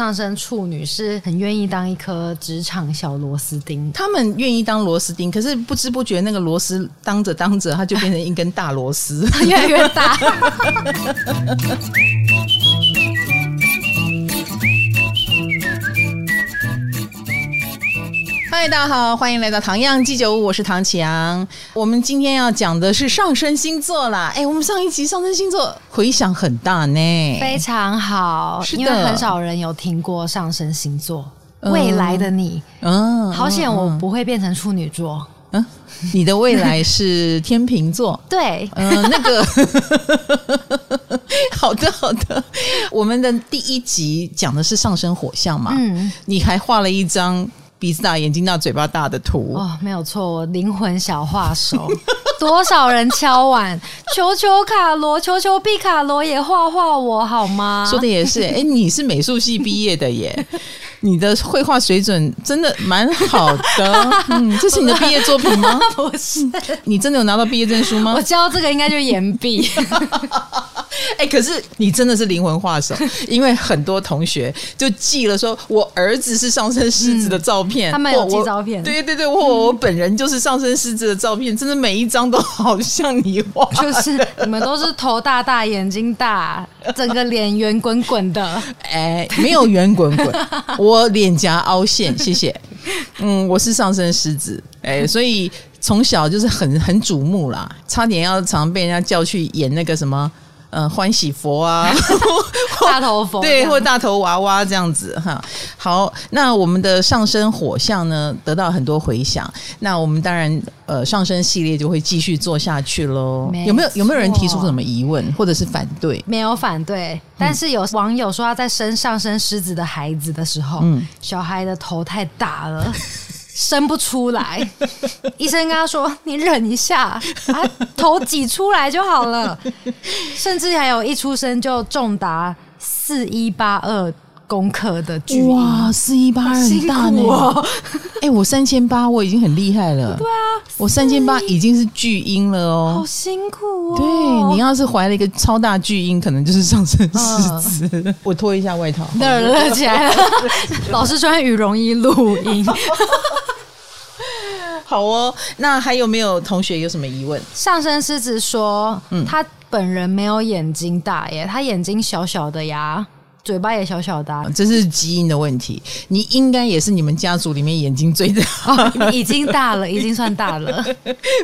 上升处女是很愿意当一颗职场小螺丝钉，他们愿意当螺丝钉，可是不知不觉那个螺丝当着当着它就变成一根大螺丝越来越大嗨，大家好，欢迎来到唐漾鸡酒屋，我是唐启阳。我们今天要讲的是上升星座啦。我们上一集上升星座回响很大呢，非常好，因为很少人有听过上升星座。未来的你，好险我不会变成处女座。你的未来是天秤座对，那个好的好的，我们的第一集讲的是上升火象嘛，你还画了一张鼻子大眼睛大嘴巴大的图。没有错，我灵魂小画手多少人敲碗求求卡罗求求毕卡罗也画画我好吗？说的也是。你是美术系毕业的耶你的绘画水准真的蛮好的这是你的毕业作品吗？不是。你真的有拿到毕业证书吗？我教这个应该就研毕可是你真的是灵魂画手因为很多同学就寄了说我儿子是上升狮子的照片，他们有寄照片，对对对，我本人就是上升狮子的照片，真的每一张都好像你画的，就是你们都是头大大眼睛大整个脸圆滚滚的没有圆滚滚我脸颊凹陷谢谢我是上升狮子所以从小就是很瞩目啦，差点要常被人家叫去演那个什么欢喜佛啊大头佛，对，或大头娃娃这样子哈。好，那我们的上升火象呢得到很多回响，那我们当然上升系列就会继续做下去咯。有没有人提出什么疑问或者是反对？没有反对，但是有网友说他在生上升狮子的孩子的时候小孩的头太大了生不出来医生跟他说你忍一下把头挤出来就好了甚至还有一出生就重达4182公克的巨婴。哇，4182很大呢我3800我已经很厉害了。对啊，我3800已经是巨婴了好辛苦对，你要是怀了一个超大巨婴可能就是上升狮子我脱一下外套那热起来了老师穿羽绒衣录音好哦，那还有没有同学有什么疑问？上升狮子说他本人没有眼睛大耶，他眼睛小小的呀，嘴巴也小小的这是基因的问题，你应该也是你们家族里面眼睛最大已经大了，已经算大了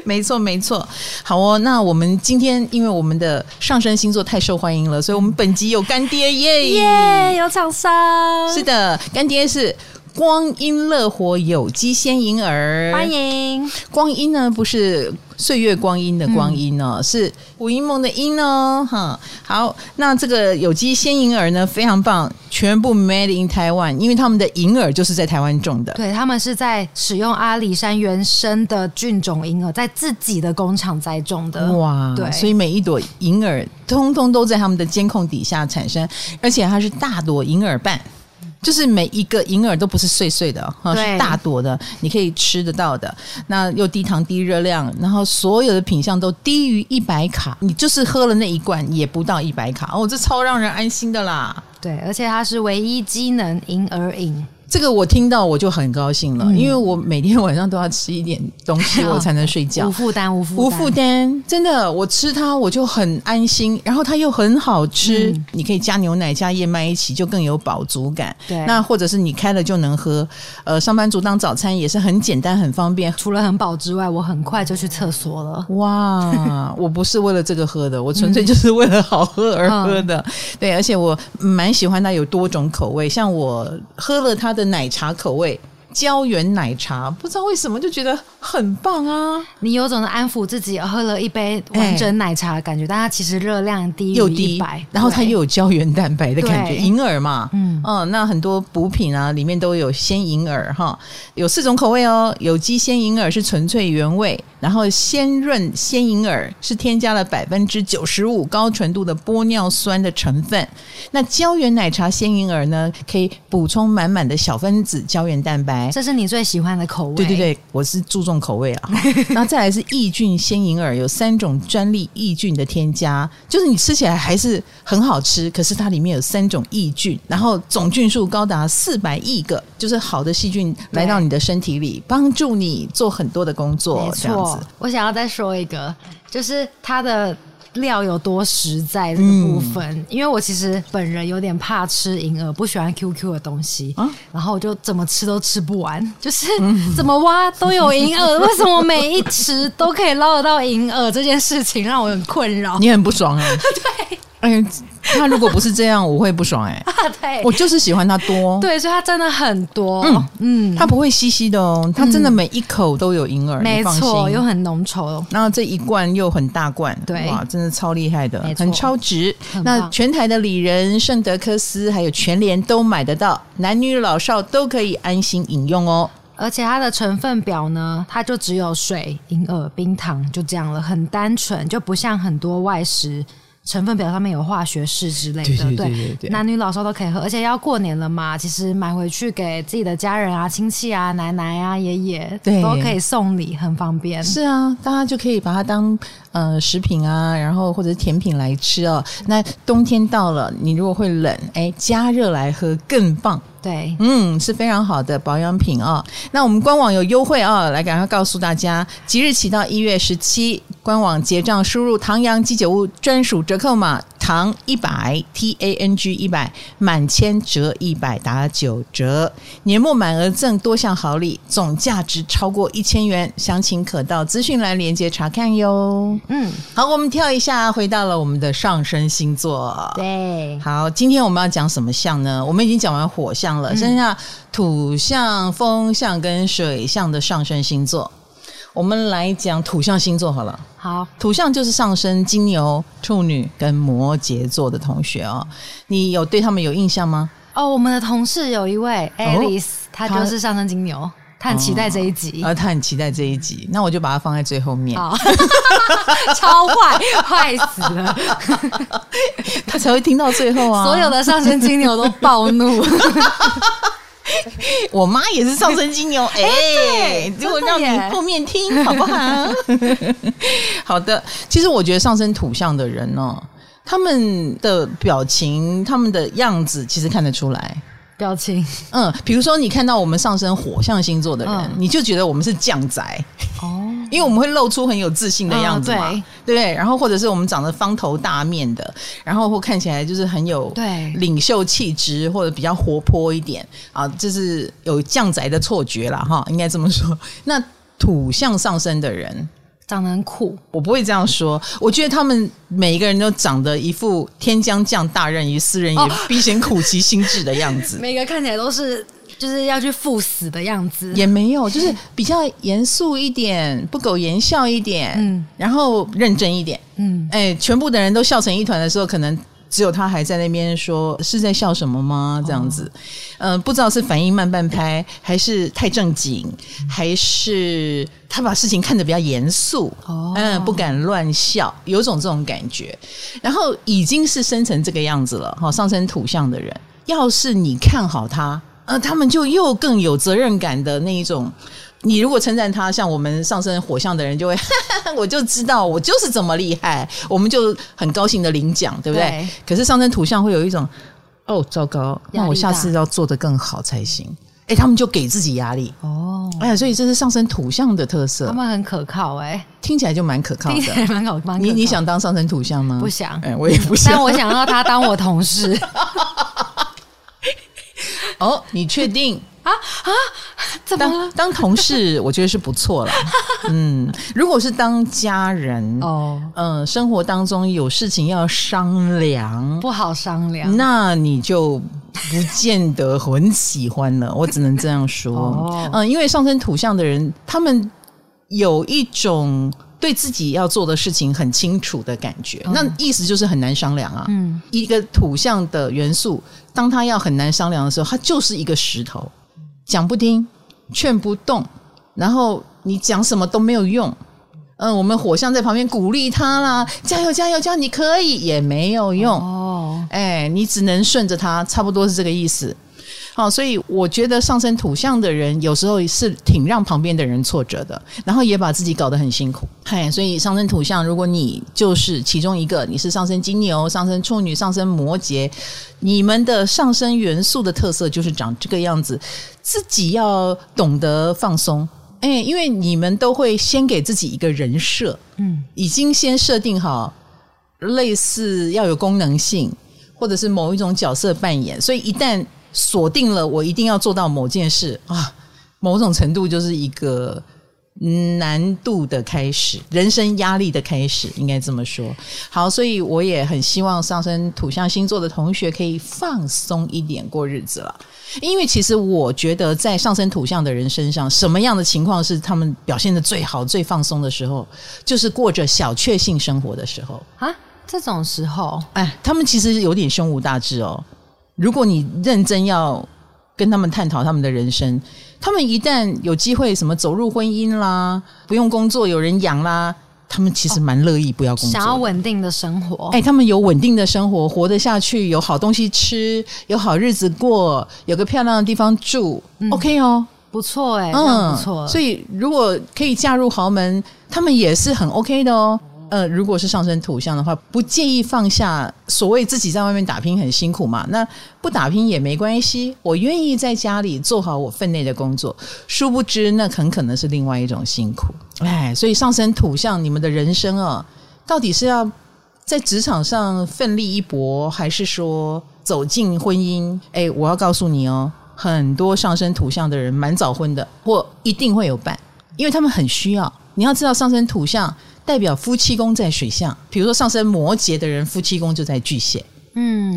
没错没错。好哦，那我们今天因为我们的上升星座太受欢迎了，所以我们本集有干爹耶有厂商。是的，干爹是光阴乐活有机鲜银儿，欢迎。光阴呢不是岁月光阴的光阴哦，是胡因梦的因哦哈。好，那这个有机鲜银儿呢非常棒，全部 made in Taiwan， 因为他们的银耳就是在台湾种的，对，他们是在使用阿里山原生的菌种银耳，在自己的工厂栽种的。哇，对，所以每一朵银耳通通都在他们的监控底下产生，而且它是大朵银耳瓣。就是每一个银耳都不是碎碎的是大朵的，你可以吃得到的，那又低糖低热量，然后所有的品项都低于100卡，你就是喝了那一罐也不到100卡这超让人安心的啦。对，而且它是唯一机能银耳饮，这个我听到我就很高兴了因为我每天晚上都要吃一点东西我才能睡觉无负担无负担真的，我吃它我就很安心，然后它又很好吃你可以加牛奶加燕麦一起就更有饱足感。对，那或者是你开了就能喝上班族当早餐也是很简单很方便，除了很饱之外我很快就去厕所了。哇我不是为了这个喝的，我纯粹就是为了好喝而喝的对，而且我蛮喜欢它有多种口味，像我喝了它的奶茶口味胶原奶茶，不知道为什么就觉得很棒啊！你有种安抚自己喝了一杯完整奶茶的感觉但它其实热量低于100，然后它又有胶原蛋白的感觉，银耳嘛那很多补品啊里面都有鲜银耳哈，有4种口味哦。有机鲜银耳是纯粹原味，然后鲜润鲜银耳是添加了 95% 高纯度的玻尿酸的成分，那胶原奶茶鲜银耳呢可以补充满满的小分子胶原蛋白，来，这是你最喜欢的口味。对对对，我是注重口味啦。然后再来是抑菌鲜银耳，有3种专利抑菌的添加，就是你吃起来还是很好吃，可是它里面有3种抑菌，然后总菌数高达400亿个，就是好的细菌来到你的身体里，帮助你做很多的工作。没错，这样子。我想要再说一个，就是它的料有多实在这个部分，因为我其实本人有点怕吃银耳，不喜欢 QQ 的东西，然后我就怎么吃都吃不完，就是怎么挖都有银耳，为什么每一池都可以捞得到银耳，这件事情让我很困扰。你很不爽欸。对，他如果不是这样我会不爽欸。对，我就是喜欢他多。对，所以他真的很多。他不会稀稀的哦，他真的每一口都有银耳，没错，又很浓稠，然后这一罐又很大罐。对，哇，真的超厉害的，很超值。那全台的里仁、圣德科斯还有全联都买得到，男女老少都可以安心饮用哦。而且它的成分表呢，它就只有水、银耳、冰糖，就这样了，很单纯，就不像很多外食成分表上面有化学式之类的。 对，男女老少都可以喝，而且要过年了嘛，其实买回去给自己的家人啊、亲戚啊、奶奶啊、爷爷都可以送礼，很方便。是啊，大家就可以把它当食品啊，然后或者甜品来吃哦。那冬天到了，你如果会冷，加热来喝更棒。对，是非常好的保养品哦。那我们官网有优惠哦，来赶快告诉大家，即日起到1月17，官网结账输入唐阳鸡酒屋专属折扣码糖100 TANG100， 满千折100打9折，年末满额赠多项好礼，总价值超过1000元，详情可到资讯栏连结查看哟。好，我们跳一下，回到了我们的上升星座。对，好，今天我们要讲什么象呢？我们已经讲完火象了，剩下土象、风象跟水象的上升星座。我们来讲土象星座好了。好，土象就是上升金牛、处女跟摩羯座的同学哦。你有对他们有印象吗？哦，我们的同事有一位 Alice，她就是上升金牛。他很期待这一集，他很期待这一集，那我就把它放在最后面。超坏，坏死了，他才会听到最后啊！所有的上升金牛都暴怒。我妈也是上升金牛，如果让你后面听好不好？好的，其实我觉得上升土象的人哦，他们的表情、他们的样子，其实看得出来。表情，比如说你看到我们上升火象星座的人，你就觉得我们是将宅哦，因为我们会露出很有自信的样子嘛，对不对？然后或者是我们长得方头大面的，然后或看起来就是很有领袖气质，或者比较活泼一点啊，就是有将宅的错觉啦，哈，应该这么说。那土象上升的人长得很酷，我不会这样说，我觉得他们每一个人都长得一副天将降大任于斯人也，必先苦其心志的样子。每个看起来都是就是要去赴死的样子，也没有，就是比较严肃一点，不苟言笑一点，然后认真一点，全部的人都笑成一团的时候，可能只有他还在那边说是在笑什么吗？这样子，不知道是反应慢半拍，还是太正经，还是他把事情看得比较严肃，不敢乱笑，有种这种感觉。然后已经是生成这个样子了，上升土象的人，要是你看好他，他们就又更有责任感的那一种。你如果称赞他，像我们上升火象的人就会我就知道我就是这么厉害，我们就很高兴的领奖，对不对？对，可是上升土象会有一种糟糕，那我下次要做得更好才行，他们就给自己压力所以这是上升土象的特色。他们很可靠，听起来就蛮可靠的，听起来蛮可靠。你想当上升土象吗？不想，我也不想，但我想要他当我同事。你确定？怎么了？ 当同事我觉得是不错啦。如果是当家人，生活当中有事情要商量，不好商量，那你就不见得很喜欢了。我只能这样说。因为上升土象的人，他们有一种对自己要做的事情很清楚的感觉，那意思就是很难商量啊。一个土象的元素，当他要很难商量的时候，他就是一个石头，讲不听，劝不动，然后你讲什么都没有用。我们火象在旁边鼓励他啦，加油加油加油，你可以，也没有用。你只能顺着他，差不多是这个意思。好，所以我觉得上升土象的人有时候是挺让旁边的人挫折的，然后也把自己搞得很辛苦。所以上升土象，如果你就是其中一个，你是上升金牛、上升处女、上升摩羯，你们的上升元素的特色就是长这个样子，自己要懂得放松。因为你们都会先给自己一个人设，已经先设定好类似要有功能性或者是某一种角色扮演，所以一旦锁定了我一定要做到某件事啊，某种程度就是一个难度的开始，人生压力的开始，应该这么说。好，所以我也很希望上升土象星座的同学可以放松一点过日子了，因为其实我觉得在上升土象的人身上，什么样的情况是他们表现得最好最放松的时候，就是过着小确幸生活的时候啊。这种时候他们其实有点胸无大志哦。如果你认真要跟他们探讨他们的人生，他们一旦有机会什么走入婚姻啦，不用工作有人养啦，他们其实蛮乐意不要工作，想要稳定的生活。他们有稳定的生活，活得下去，有好东西吃，有好日子过，有个漂亮的地方住，OK 哦，不错这样不错。所以如果可以嫁入豪门，他们也是很 OK 的哦。如果是上升土象的话，不介意放下所谓自己在外面打拼很辛苦嘛，那不打拼也没关系，我愿意在家里做好我分内的工作，殊不知那很可能是另外一种辛苦。所以上升土象你们的人生到底是要在职场上奋力一搏，还是说走进婚姻？我要告诉你哦，很多上升土象的人蛮早婚的，或一定会有伴，因为他们很需要。你要知道上升土象代表夫妻宫在水象，比如说上升摩羯的人夫妻宫就在巨蟹，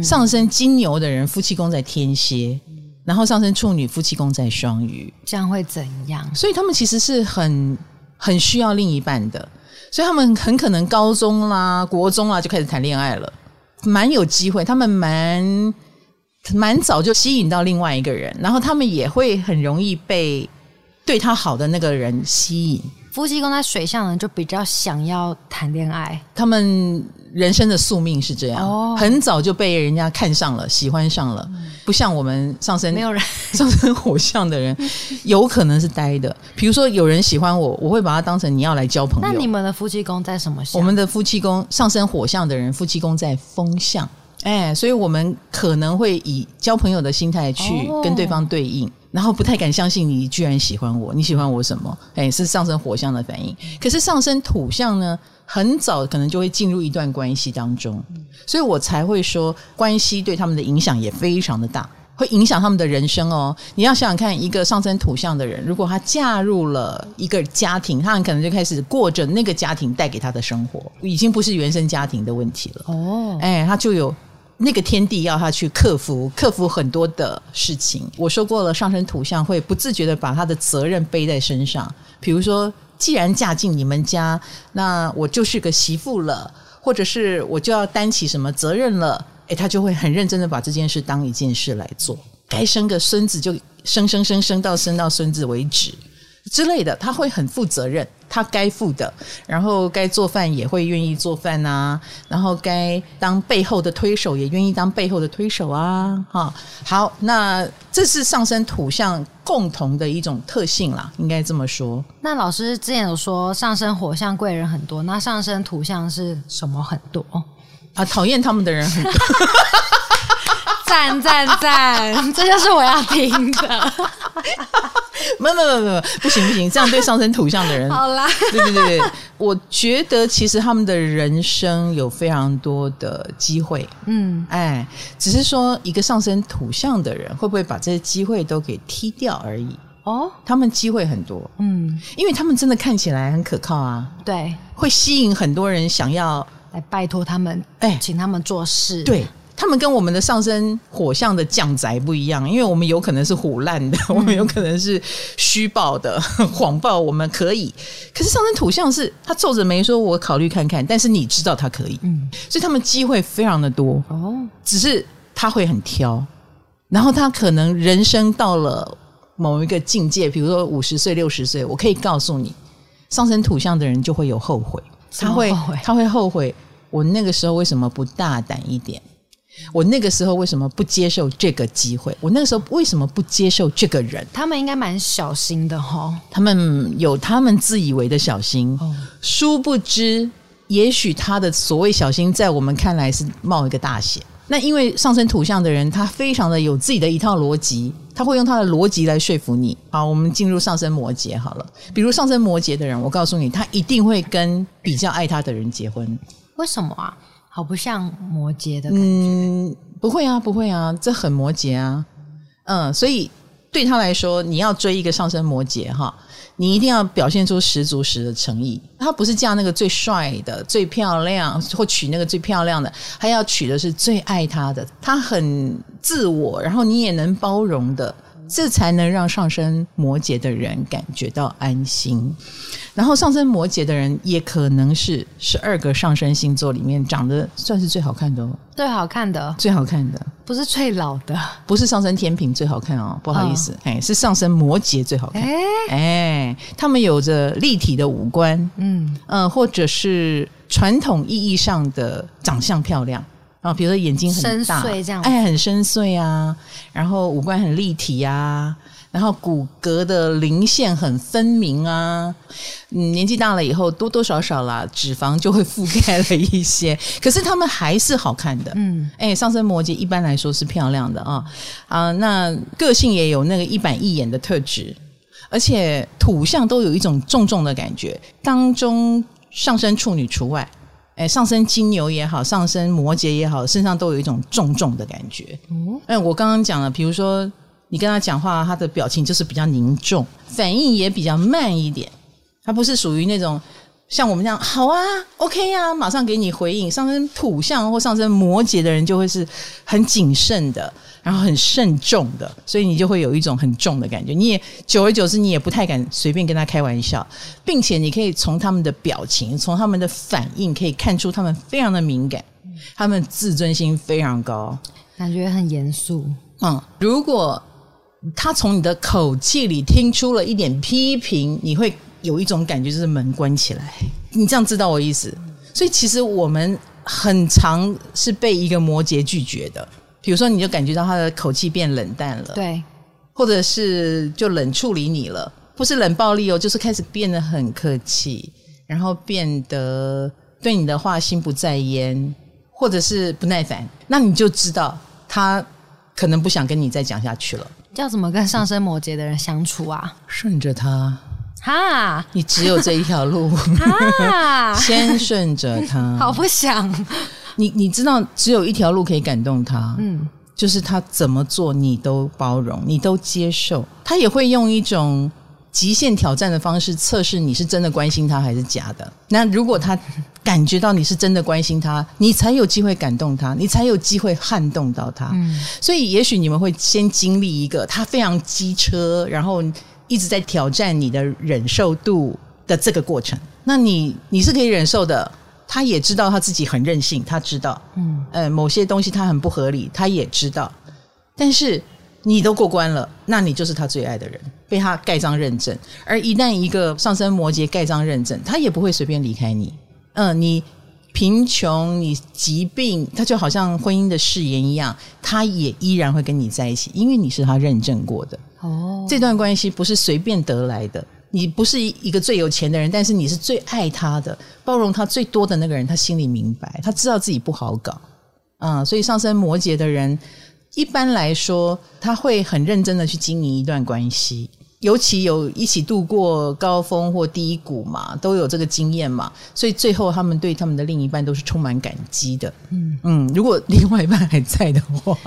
上升金牛的人夫妻宫在天蝎，然后上升处女夫妻宫在双鱼，这样会怎样？所以他们其实是很需要另一半的，所以他们很可能高中啦、国中啦就开始谈恋爱了，蛮有机会，他们蛮早就吸引到另外一个人，然后他们也会很容易被对他好的那个人吸引。夫妻宫在水象人就比较想要谈恋爱，他们人生的宿命是这样，很早就被人家看上了、喜欢上了，不像我们上升没有人上升火象的人有可能是呆的。比如说有人喜欢我，我会把它当成你要来交朋友。那你们的夫妻宫在什么象？我们的夫妻宫上升火象的人夫妻宫在风象，所以我们可能会以交朋友的心态去跟对方对应，然后不太敢相信你居然喜欢我，你喜欢我什么？是上升火象的反应。可是上升土象呢，很早可能就会进入一段关系当中，所以我才会说关系对他们的影响也非常的大，会影响他们的人生哦。你要想想看，一个上升土象的人，如果他嫁入了一个家庭，他很可能就开始过着那个家庭带给他的生活，已经不是原生家庭的问题了。他就有那个天地要他去克服很多的事情。我说过了，上升土象会不自觉的把他的责任背在身上，比如说既然嫁进你们家，那我就是个媳妇了，或者是我就要担起什么责任了，他就会很认真的把这件事当一件事来做，该生个孙子就生到孙子为止之类的，他会很负责任，他该负的，然后该做饭也会愿意做饭啊，然后该当背后的推手也愿意当背后的推手啊。好，那这是上升土象共同的一种特性啦，应该这么说。那老师之前有说上升火象贵人很多，那上升土象是什么很多啊？讨厌他们的人很多。赞，这就是我要听的。没，不行，这样对上升土象的人。好啦，对，我觉得其实他们的人生有非常多的机会，只是说一个上升土象的人会不会把这些机会都给踢掉而已。他们机会很多，因为他们真的看起来很可靠啊，对，会吸引很多人想要来拜托他们，请他们做事，对。他们跟我们的上升火象的将宅不一样，因为我们有可能是唬烂的，我们有可能是虚报的、谎报，我们可以。可是上升土象是他皱着眉说我考虑看看，但是你知道他可以，所以他们机会非常的多，只是他会很挑，然后他可能人生到了某一个境界，比如说50岁、60岁，我可以告诉你，上升土象的人就会有后悔，他会后悔，我那个时候为什么不大胆一点？我那个时候为什么不接受这个机会？我那个时候为什么不接受这个人？他们应该蛮小心的哦，他们有他们自以为的小心，哦，殊不知也许他的所谓小心在我们看来是冒一个大险。那因为上升土象的人他非常的有自己的一套逻辑，他会用他的逻辑来说服你。好，我们进入上升摩羯好了。比如上升摩羯的人，我告诉你他一定会跟比较爱他的人结婚。为什么啊？好不像摩羯的感觉。嗯，不会啊，不会啊，这很摩羯啊。嗯，所以对他来说，你要追一个上升摩羯哈，你一定要表现出十足十的诚意。他不是嫁那个最帅的、最漂亮，或娶那个最漂亮的，他要娶的是最爱他的。他很自我，然后你也能包容的，这才能让上升摩羯的人感觉到安心。然后上升摩羯的人也可能是12个上升星座里面长得算是最好看的哦，最好看的，最好看的，不是最老的，不是上升天秤最好看哦，不好意思，哎，是上升摩羯最好看。哎，他们有着立体的五官，嗯或者是传统意义上的长相漂亮。哦，比如说眼睛很大，深邃这样，哎，很深邃啊，然后五官很立体啊，然后骨骼的棱线很分明啊。嗯，年纪大了以后多多少少啦，脂肪就会覆盖了一些，可是他们还是好看的。嗯，哎，上升摩羯一般来说是漂亮的啊，那个性也有那个一板一眼的特质，而且土象都有一种重重的感觉，当中上升处女除外。哎，上升金牛也好，上升摩羯也好，身上都有一种重重的感觉。嗯，哎，我刚刚讲了，比如说你跟他讲话，他的表情就是比较凝重，反应也比较慢一点。他不是属于那种像我们这样好啊 OK 啊马上给你回应。上升土象或上升摩羯的人就会是很谨慎的，然后很慎重的，所以你就会有一种很重的感觉。你也久而久之你也不太敢随便跟他开玩笑，并且你可以从他们的表情，从他们的反应可以看出他们非常的敏感，他们自尊心非常高，感觉很严肃。嗯，如果他从你的口气里听出了一点批评，你会有一种感觉就是门关起来，你这样知道我意思。所以其实我们很常是被一个摩羯拒绝的，比如说你就感觉到他的口气变冷淡了，对，或者是就冷处理你了，不是冷暴力哦，就是开始变得很客气，然后变得对你的话心不在焉，或者是不耐烦，那你就知道他可能不想跟你再讲下去了。要怎么跟上升摩羯的人相处啊？顺着他哈，你只有这一条路哈，先顺着他。好不想你知道只有一条路可以感动他，嗯，就是他怎么做你都包容，你都接受。他也会用一种极限挑战的方式测试你是真的关心他还是假的。那如果他感觉到你是真的关心他，你才有机会感动他，你才有机会撼动到他。嗯，所以也许你们会先经历一个他非常机车，然后一直在挑战你的忍受度的这个过程。那你是可以忍受的，他也知道他自己很任性，他知道，嗯，某些东西他很不合理，他也知道，但是你都过关了，那你就是他最爱的人，被他盖章认证。而一旦一个上升摩羯盖章认证，他也不会随便离开你。嗯，你贫穷，你疾病，他就好像婚姻的誓言一样，他也依然会跟你在一起，因为你是他认证过的。哦，这段关系不是随便得来的，你不是一个最有钱的人，但是你是最爱他的，包容他最多的那个人，他心里明白，他知道自己不好搞。嗯，所以上升摩羯的人一般来说他会很认真的去经营一段关系，尤其有一起度过高峰或低谷嘛，都有这个经验嘛，所以最后他们对他们的另一半都是充满感激的。嗯嗯，如果另外一半还在的话，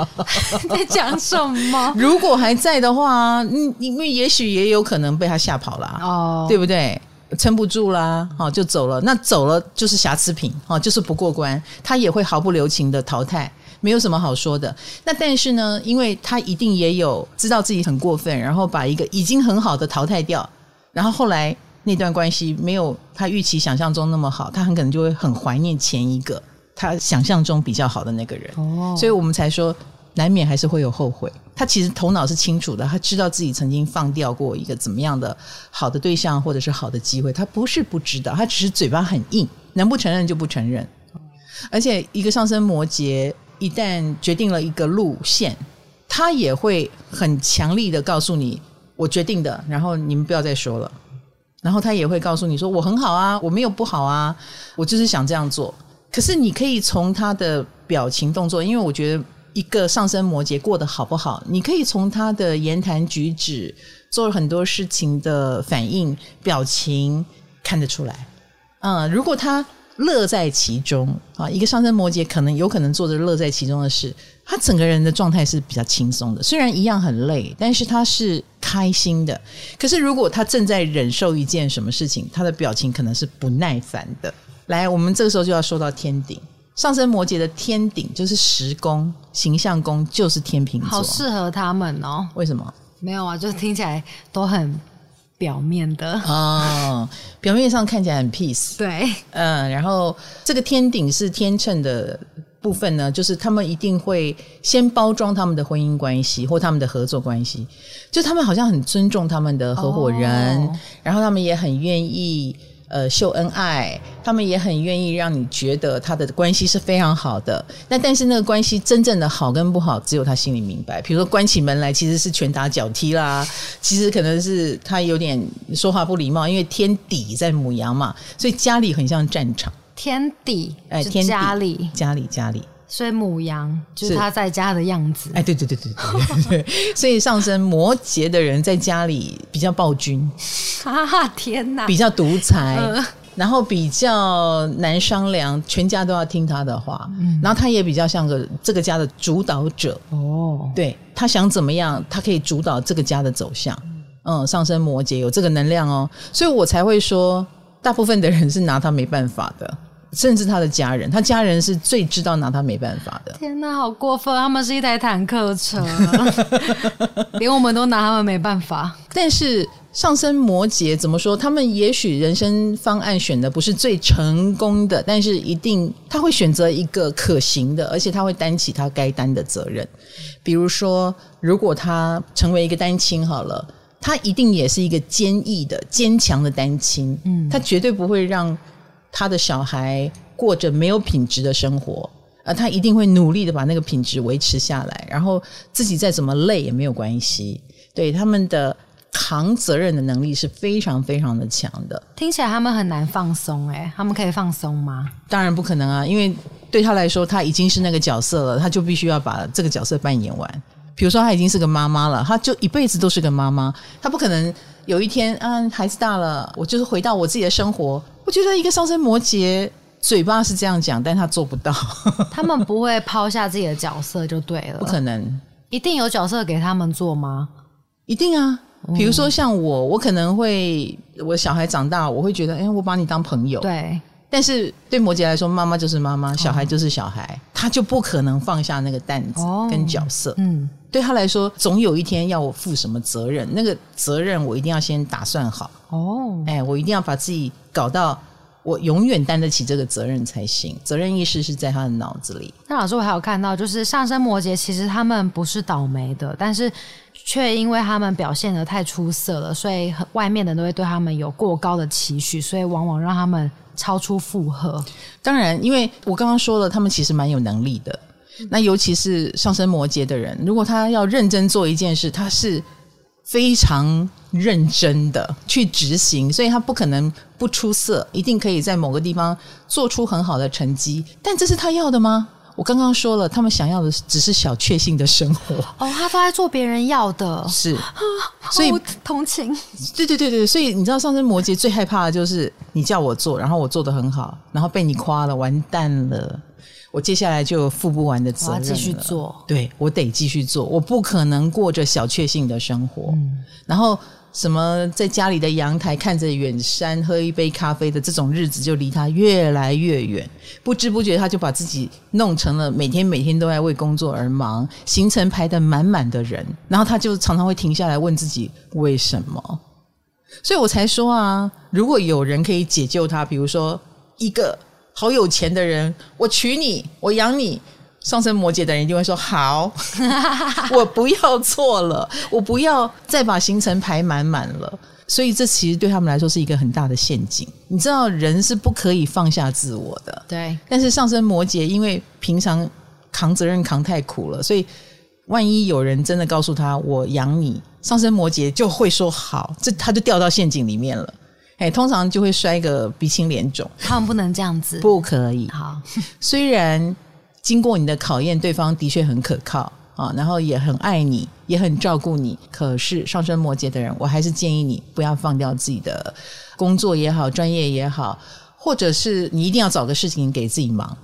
在讲什么？如果还在的话，因为也许也有可能被他吓跑啦，哦，对不对？撑不住啦，哦，就走了。那走了就是瑕疵品，哦，就是不过关，他也会毫不留情的淘汰。没有什么好说的。那但是呢，因为他一定也有知道自己很过分，然后把一个已经很好的淘汰掉，然后后来那段关系没有他预期想象中那么好，他很可能就会很怀念前一个他想象中比较好的那个人。哦，所以我们才说难免还是会有后悔。他其实头脑是清楚的，他知道自己曾经放掉过一个怎么样的好的对象或者是好的机会，他不是不知道，他只是嘴巴很硬，能不承认就不承认。而且一个上升摩羯一旦决定了一个路线，他也会很强力的告诉你我决定的，然后你们不要再说了，然后他也会告诉你说我很好啊，我没有不好啊，我就是想这样做。可是你可以从他的表情动作，因为我觉得一个上升摩羯过得好不好，你可以从他的言谈举止，做很多事情的反应表情看得出来。如果他乐在其中啊，一个上升摩羯可能有可能做着乐在其中的事，他整个人的状态是比较轻松的，虽然一样很累，但是他是开心的。可是如果他正在忍受一件什么事情，他的表情可能是不耐烦的。来，我们这个时候就要说到天顶，上升摩羯的天顶就是十宫，形象宫就是天秤座，好适合他们哦。为什么？没有啊，就是听起来都很表面的哦，表面上看起来很 peace。 对，然后这个天顶是天秤的部分呢，就是他们一定会先包装他们的婚姻关系或他们的合作关系，就他们好像很尊重他们的合伙人，哦，然后他们也很愿意秀恩爱，他们也很愿意让你觉得他的关系是非常好的。那但是那个关系真正的好跟不好，只有他心里明白。比如说关起门来其实是拳打脚踢啦，其实可能是他有点说话不礼貌，因为天底在牡羊嘛，所以家里很像战场。天底是家里，家里，所以牡羊就是他在家的样子。哎，对对对对对对，所以上升摩羯的人在家里比较暴君，天哪，比较独裁，然后比较难商量，全家都要听他的话，然后他也比较像个这个家的主导者。哦，对，他想怎么样，他可以主导这个家的走向。上升摩羯有这个能量哦，所以我才会说，大部分的人是拿他没办法的。甚至他的家人，他家人是最知道拿他没办法的。天哪，好过分，他们是一台坦克车连我们都拿他们没办法。但是上升摩羯怎么说，他们也许人生方案选的不是最成功的，但是一定他会选择一个可行的，而且他会担起他该担的责任。比如说如果他成为一个单亲好了，他一定也是一个坚毅的坚强的单亲，他绝对不会让他的小孩过着没有品质的生活，他一定会努力的把那个品质维持下来，然后自己再怎么累也没有关系。对，他们的扛责任的能力是非常非常的强的。听起来他们很难放松，他们可以放松吗？当然不可能啊，因为对他来说他已经是那个角色了，他就必须要把这个角色扮演完。比如说他已经是个妈妈了，他就一辈子都是个妈妈，他不可能有一天孩子大了，我就是回到我自己的生活。我觉得一个上升摩羯嘴巴是这样讲，但他做不到他们不会抛下自己的角色就对了，不可能。一定有角色给他们做吗？一定啊。比如说像我可能会，我小孩长大我会觉得我把你当朋友。对，但是对摩羯来说，妈妈就是妈妈，小孩就是小孩，他就不可能放下那个担子跟角色。对他来说，总有一天要我负什么责任，那个责任我一定要先打算好。我一定要把自己搞到我永远担得起这个责任才行，责任意识是在他的脑子里。那老师，我还有看到就是上升摩羯其实他们不是倒霉的，但是却因为他们表现得太出色了，所以外面的人都会对他们有过高的期许，所以往往让他们超出负荷。当然，因为我刚刚说了他们其实蛮有能力的，那尤其是上升摩羯的人，如果他要认真做一件事，他是非常认真的去执行，所以他不可能不出色，一定可以在某个地方做出很好的成绩。但这是他要的吗？我刚刚说了，他们想要的只是小确幸的生活。他都在做别人要的，是，所以同情。对对对对，所以你知道上升摩羯最害怕的就是你叫我做，然后我做得很好，然后被你夸了，完蛋了，我接下来就有负不完的责任了，我要继续做。对，我得继续做，我不可能过着小确幸的生活。然后什么在家里的阳台看着远山喝一杯咖啡的这种日子就离他越来越远，不知不觉他就把自己弄成了每天都在为工作而忙，行程排得满满的人，然后他就常常会停下来问自己为什么。所以我才说如果有人可以解救他，比如说一个好有钱的人，我娶你，我养你，上升摩羯的人一定会说好我不要错了，我不要再把行程排满满了。所以这其实对他们来说是一个很大的陷阱。你知道人是不可以放下自我的。对，但是上升摩羯因为平常扛责任扛太苦了，所以万一有人真的告诉他我养你，上升摩羯就会说好，这他就掉到陷阱里面了。哎，通常就会摔个鼻青脸肿。他们不能这样子，不可以。好，虽然经过你的考验，对方的确很可靠啊，然后也很爱你，也很照顾你，可是上升摩羯的人，我还是建议你不要放掉自己的工作也好，专业也好，或者是你一定要找个事情给自己忙。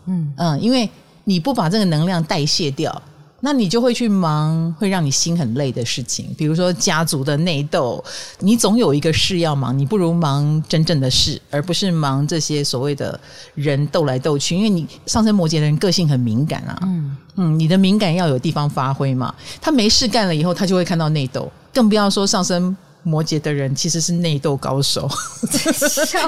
因为你不把这个能量代谢掉，那你就会去忙会让你心很累的事情，比如说家族的内斗，你总有一个事要忙，你不如忙真正的事，而不是忙这些所谓的人斗来斗去。因为你上升摩羯的人个性很敏感啊，你的敏感要有地方发挥嘛，他没事干了以后他就会看到内斗，更不要说上升摩羯的人其实是内斗高手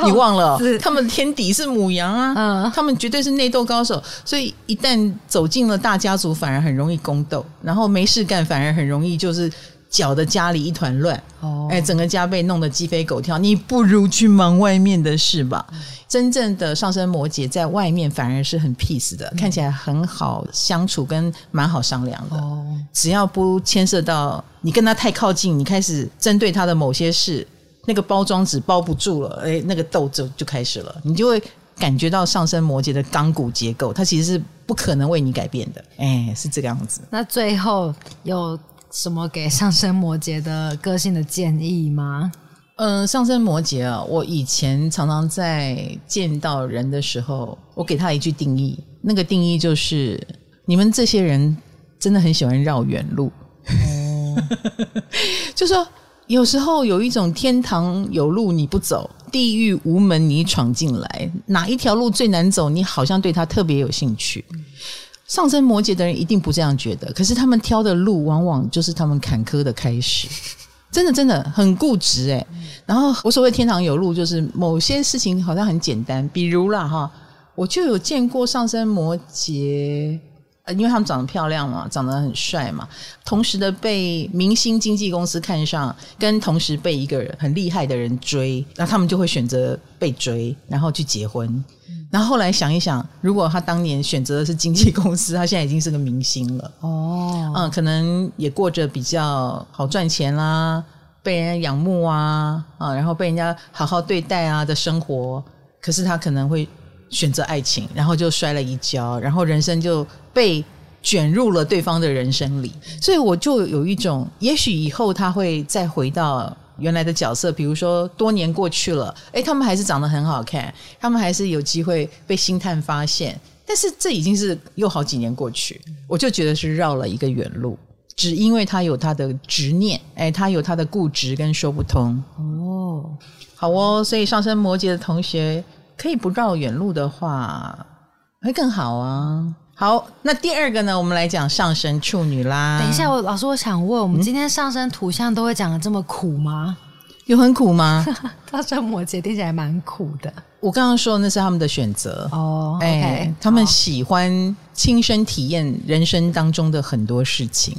你忘了他们天敌是母羊啊，他们绝对是内斗高手，所以一旦走进了大家族反而很容易宫斗，然后没事干反而很容易就是搅得家里一团乱，整个家被弄得鸡飞狗跳，你不如去忙外面的事吧。真正的上升摩羯在外面反而是很 peace 的，看起来很好相处跟蛮好商量的，只要不牵涉到你跟他太靠近，你开始针对他的某些事，那个包装纸包不住了，那个斗争就开始了，你就会感觉到上升摩羯的钢骨结构，它其实是不可能为你改变的，是这个样子。那最后有什么给上升摩羯的个性的建议吗？上升摩羯啊，我以前常常在见到人的时候，我给他一句定义，那个定义就是你们这些人真的很喜欢绕远路。就说有时候有一种天堂有路你不走，地狱无门你闯进来，哪一条路最难走，你好像对他特别有兴趣。上升摩羯的人一定不这样觉得，可是他们挑的路往往就是他们坎坷的开始，真的真的很固执耶。然后我所谓天堂有路，就是某些事情好像很简单，比如啦哈，我就有见过上升摩羯，因为他们长得漂亮嘛，长得很帅嘛，同时的被明星经纪公司看上，跟同时被一个人很厉害的人追，那他们就会选择被追，然后去结婚。然后后来想一想，如果他当年选择的是经纪公司，他现在已经是个明星了，可能也过着比较好赚钱啦，被人家仰慕啊，然后被人家好好对待啊的生活，可是他可能会选择爱情，然后就摔了一跤，然后人生就被卷入了对方的人生里。所以我就有一种，也许以后他会再回到原来的角色，比如说多年过去了，他们还是长得很好看，他们还是有机会被星探发现，但是这已经是又好几年过去，我就觉得是绕了一个远路，只因为他有他的执念，他有他的固执跟说不通。好哦，所以上升摩羯的同学可以不绕远路的话会更好啊。好，那第二个呢，我们来讲上升处女啦。等一下，老师我想问，我们今天上升图像都会讲得这么苦吗？有很苦吗？上升摩羯听起来蛮苦的。我刚刚说那是他们的选择OK， 他们喜欢亲身体验人生当中的很多事情，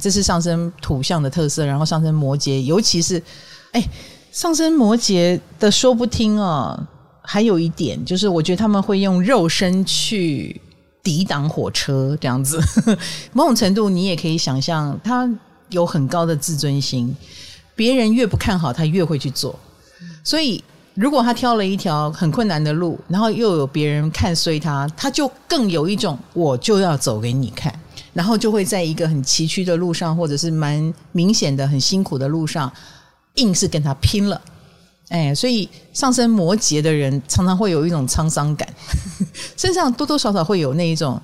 这是上升图像的特色。然后上升摩羯尤其是上升摩羯的说不听哦，还有一点就是我觉得他们会用肉身去抵挡火车这样子某种程度你也可以想象他有很高的自尊心，别人越不看好他越会去做，所以如果他挑了一条很困难的路，然后又有别人看衰他，他就更有一种我就要走给你看，然后就会在一个很崎岖的路上，或者是蛮明显的很辛苦的路上，硬是跟他拼了。所以上升摩羯的人常常会有一种沧桑感身上多多少少会有那一种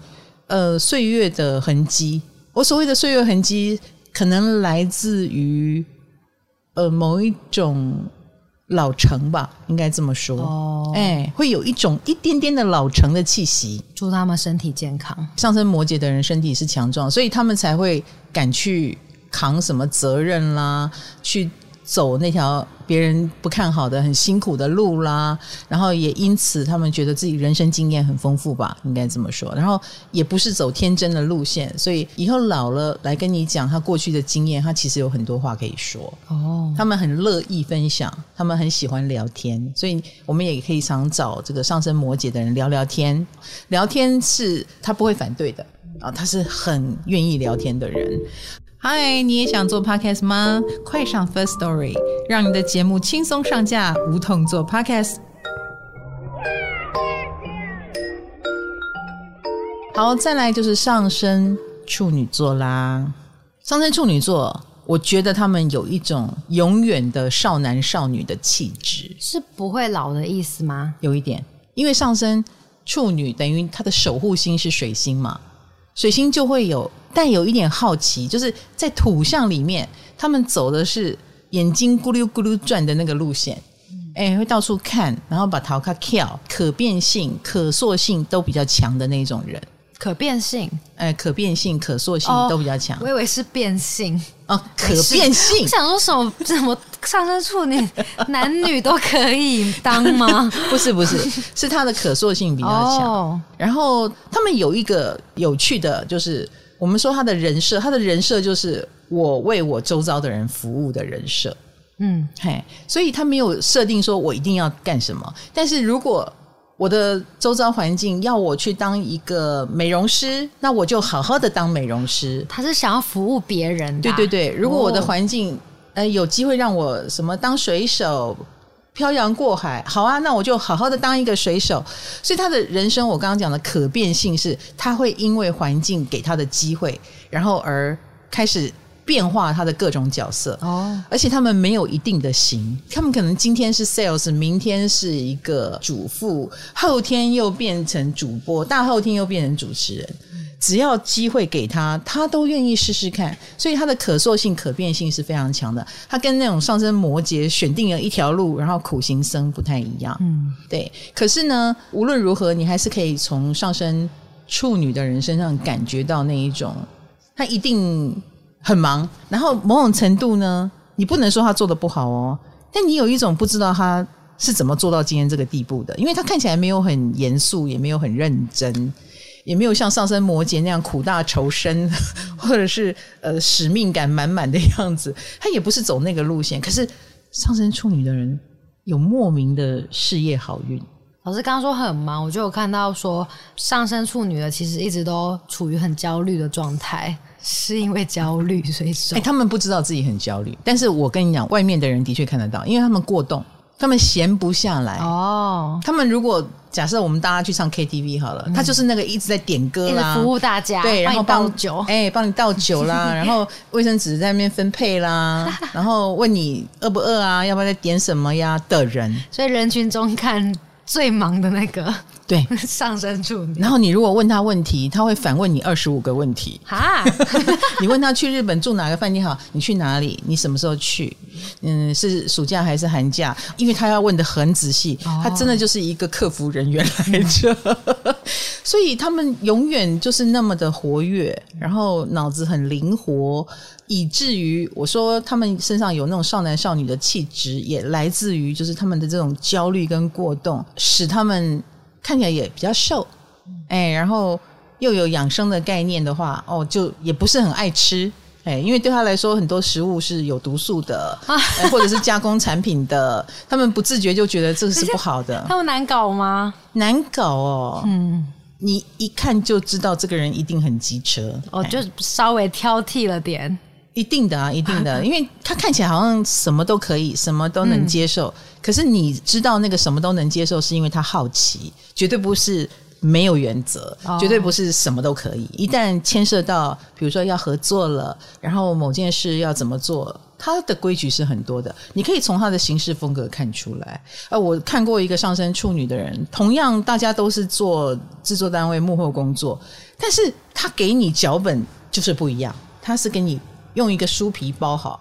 岁月的痕迹。我所谓的岁月痕迹可能来自于某一种老成吧，应该这么说。会有一种一点点的老成的气息。祝他们身体健康。上升摩羯的人身体是强壮，所以他们才会敢去扛什么责任啦，去走那条别人不看好的很辛苦的路啦，然后也因此他们觉得自己人生经验很丰富吧，应该这么说。然后也不是走天真的路线，所以以后老了来跟你讲他过去的经验，他其实有很多话可以说。他们很乐意分享，他们很喜欢聊天，所以我们也可以常找这个上升摩羯的人聊聊天。聊天是他不会反对的，啊，他是很愿意聊天的人。嗨，你也想做 podcast 吗？快上 First Story， 让你的节目轻松上架，无痛做 podcast。好，再来就是上升处女座啦。上升处女座，我觉得他们有一种永远的少男少女的气质，是不会老的意思吗？有一点，因为上升处女等于他的守护星是水星嘛，水星就会有带有一点好奇，就是在土象里面，他们走的是眼睛咕噜咕噜转的那个路线。会到处看，然后把头卡翘，可变性、可塑性都比较强的那种人。可变性，可变性、可塑性都比较强。我以为是变性哦，可变性。我想说什么上升处女男女都可以当吗？不是不是，是他的可塑性比较强。然后他们有一个有趣的，就是我们说他的人设，他的人设就是我为我周遭的人服务的人设。嗯，嘿，所以他没有设定说我一定要干什么，但是如果我的周遭环境要我去当一个美容师，那我就好好的当美容师。他是想要服务别人的，对对对。如果我的环境，有机会让我什么当水手、漂洋过海，好啊，那我就好好的当一个水手。所以他的人生，我刚刚讲的可变性是，他会因为环境给他的机会，然后而开始变化他的各种角色。而且他们没有一定的型，他们可能今天是 sales， 明天是一个主妇，后天又变成主播，大后天又变成主持人，只要机会给他，他都愿意试试看。所以他的可塑性、可变性是非常强的。他跟那种上升摩羯选定了一条路然后苦行僧不太一样。对，可是呢，无论如何你还是可以从上升处女的人身上感觉到那一种他一定很忙，然后某种程度呢，你不能说他做得不好哦，但你有一种不知道他是怎么做到今天这个地步的，因为他看起来没有很严肃，也没有很认真，也没有像上升摩羯那样苦大仇深，或者是使命感满满的样子，他也不是走那个路线。可是上升处女的人有莫名的事业好运。老师刚刚说很忙，我就有看到说上升处女的其实一直都处于很焦虑的状态。是因为焦虑所以说，他们不知道自己很焦虑，但是我跟你讲，外面的人的确看得到，因为他们过动，他们闲不下来。他们如果假设我们大家去唱 KTV 好了，他就是那个一直在点歌啦，一直服务大家，对，然后帮你倒酒，帮你倒酒啦，然后卫生纸在那边分配啦，然后问你饿不饿啊，要不要再点什么呀的人。所以人群中看最忙的那个，对，上升处女。然后你如果问他问题，他会反问你25个问题。哈，你问他去日本住哪个饭店好，你去哪里，你什么时候去，是暑假还是寒假？因为他要问得很仔细，他真的就是一个客服人员来着。所以他们永远就是那么的活跃，然后脑子很灵活，以至于我说他们身上有那种少男少女的气质，也来自于就是他们的这种焦虑跟过动，使他们看起来也比较瘦，然后又有养生的概念的话，就也不是很爱吃，因为对他来说很多食物是有毒素的，或者是加工产品的，他们不自觉就觉得这是不好的。他们难搞吗？难搞哦，你一看就知道这个人一定很机车，就稍微挑剔了点。一定的啊，一定的，因为他看起来好像什么都可以，什么都能接受，可是你知道那个什么都能接受是因为他好奇，绝对不是没有原则，绝对不是什么都可以。一旦牵涉到比如说要合作了，然后某件事要怎么做，他的规矩是很多的，你可以从他的行事风格看出来。我看过一个上升处女的人，同样大家都是做制作单位幕后工作，但是他给你脚本就是不一样，他是给你用一个书皮包好，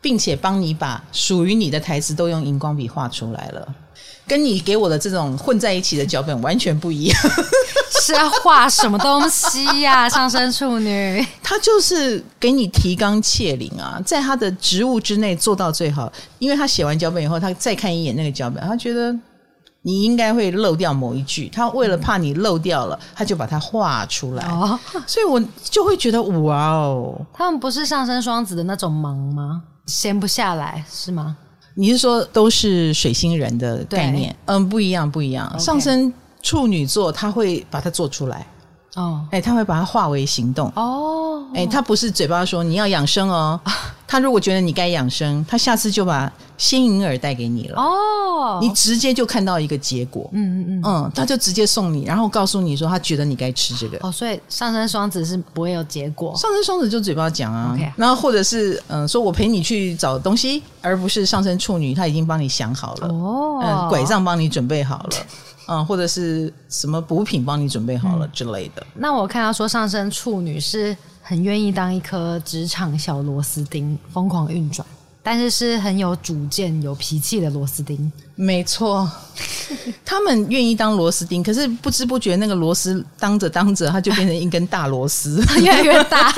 并且帮你把属于你的台词都用荧光笔画出来了，跟你给我的这种混在一起的脚本完全不一样。是要画什么东西呀？上升处女他就是给你提纲挈领啊，在他的职务之内做到最好。因为他写完脚本以后，他再看一眼那个脚本，他觉得你应该会漏掉某一句，他为了怕你漏掉了，他就把它画出来。所以我就会觉得哇哦，他们不是上升双子的那种忙吗？闲不下来是吗？你是说都是水星人的概念？不一样不一样。上升处女座他会把它做出来，哦，哎，他会把它化为行动。哦，哎，他不是嘴巴说你要养生哦，他如果觉得你该养生，他下次就把鲜银耳带给你了。哦，你直接就看到一个结果。嗯嗯嗯，他就直接送你，然后告诉你说他觉得你该吃这个。哦，所以上升双子是不会有结果。上升双子就嘴巴讲啊， okay. 然后或者是说我陪你去找东西，而不是上升处女他已经帮你想好了。哦，拐杖帮你准备好了。或者是什么补品帮你准备好了之类的。那我看到说上升处女是很愿意当一颗职场小螺丝钉疯狂运转，但是是很有主见有脾气的螺丝钉。没错，他们愿意当螺丝钉，可是不知不觉那个螺丝当着当着它就变成一根大螺丝越来越大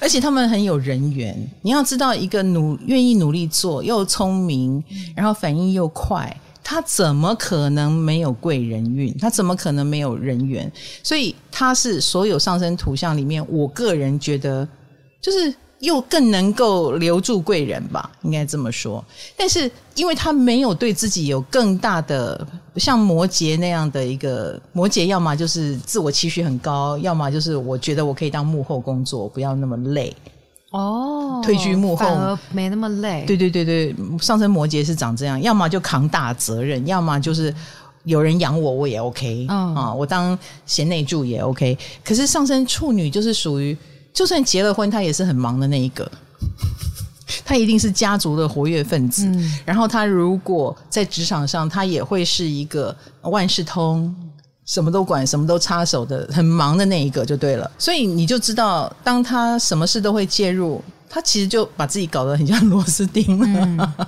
而且他们很有人缘，你要知道一个愿意努力做又聪明然后反应又快，他怎么可能没有贵人运？他怎么可能没有人缘？所以他是所有上升图像里面，我个人觉得就是又更能够留住贵人吧，应该这么说。但是因为他没有对自己有更大的像摩羯那样的一个，摩羯要么就是自我期许很高，要么就是我觉得我可以当幕后工作，不要那么累。哦，退居幕后反而没那么累。对对对对，上升摩羯是长这样，要么就扛大责任，要么就是有人养我我也 OK、嗯啊、我当贤内助也 OK。 可是上升处女就是属于就算结了婚她也是很忙的那一个她一定是家族的活跃分子、嗯、然后她如果在职场上她也会是一个万事通，什么都管什么都插手的很忙的那一个就对了。所以你就知道当他什么事都会介入，他其实就把自己搞得很像螺丝钉了、嗯、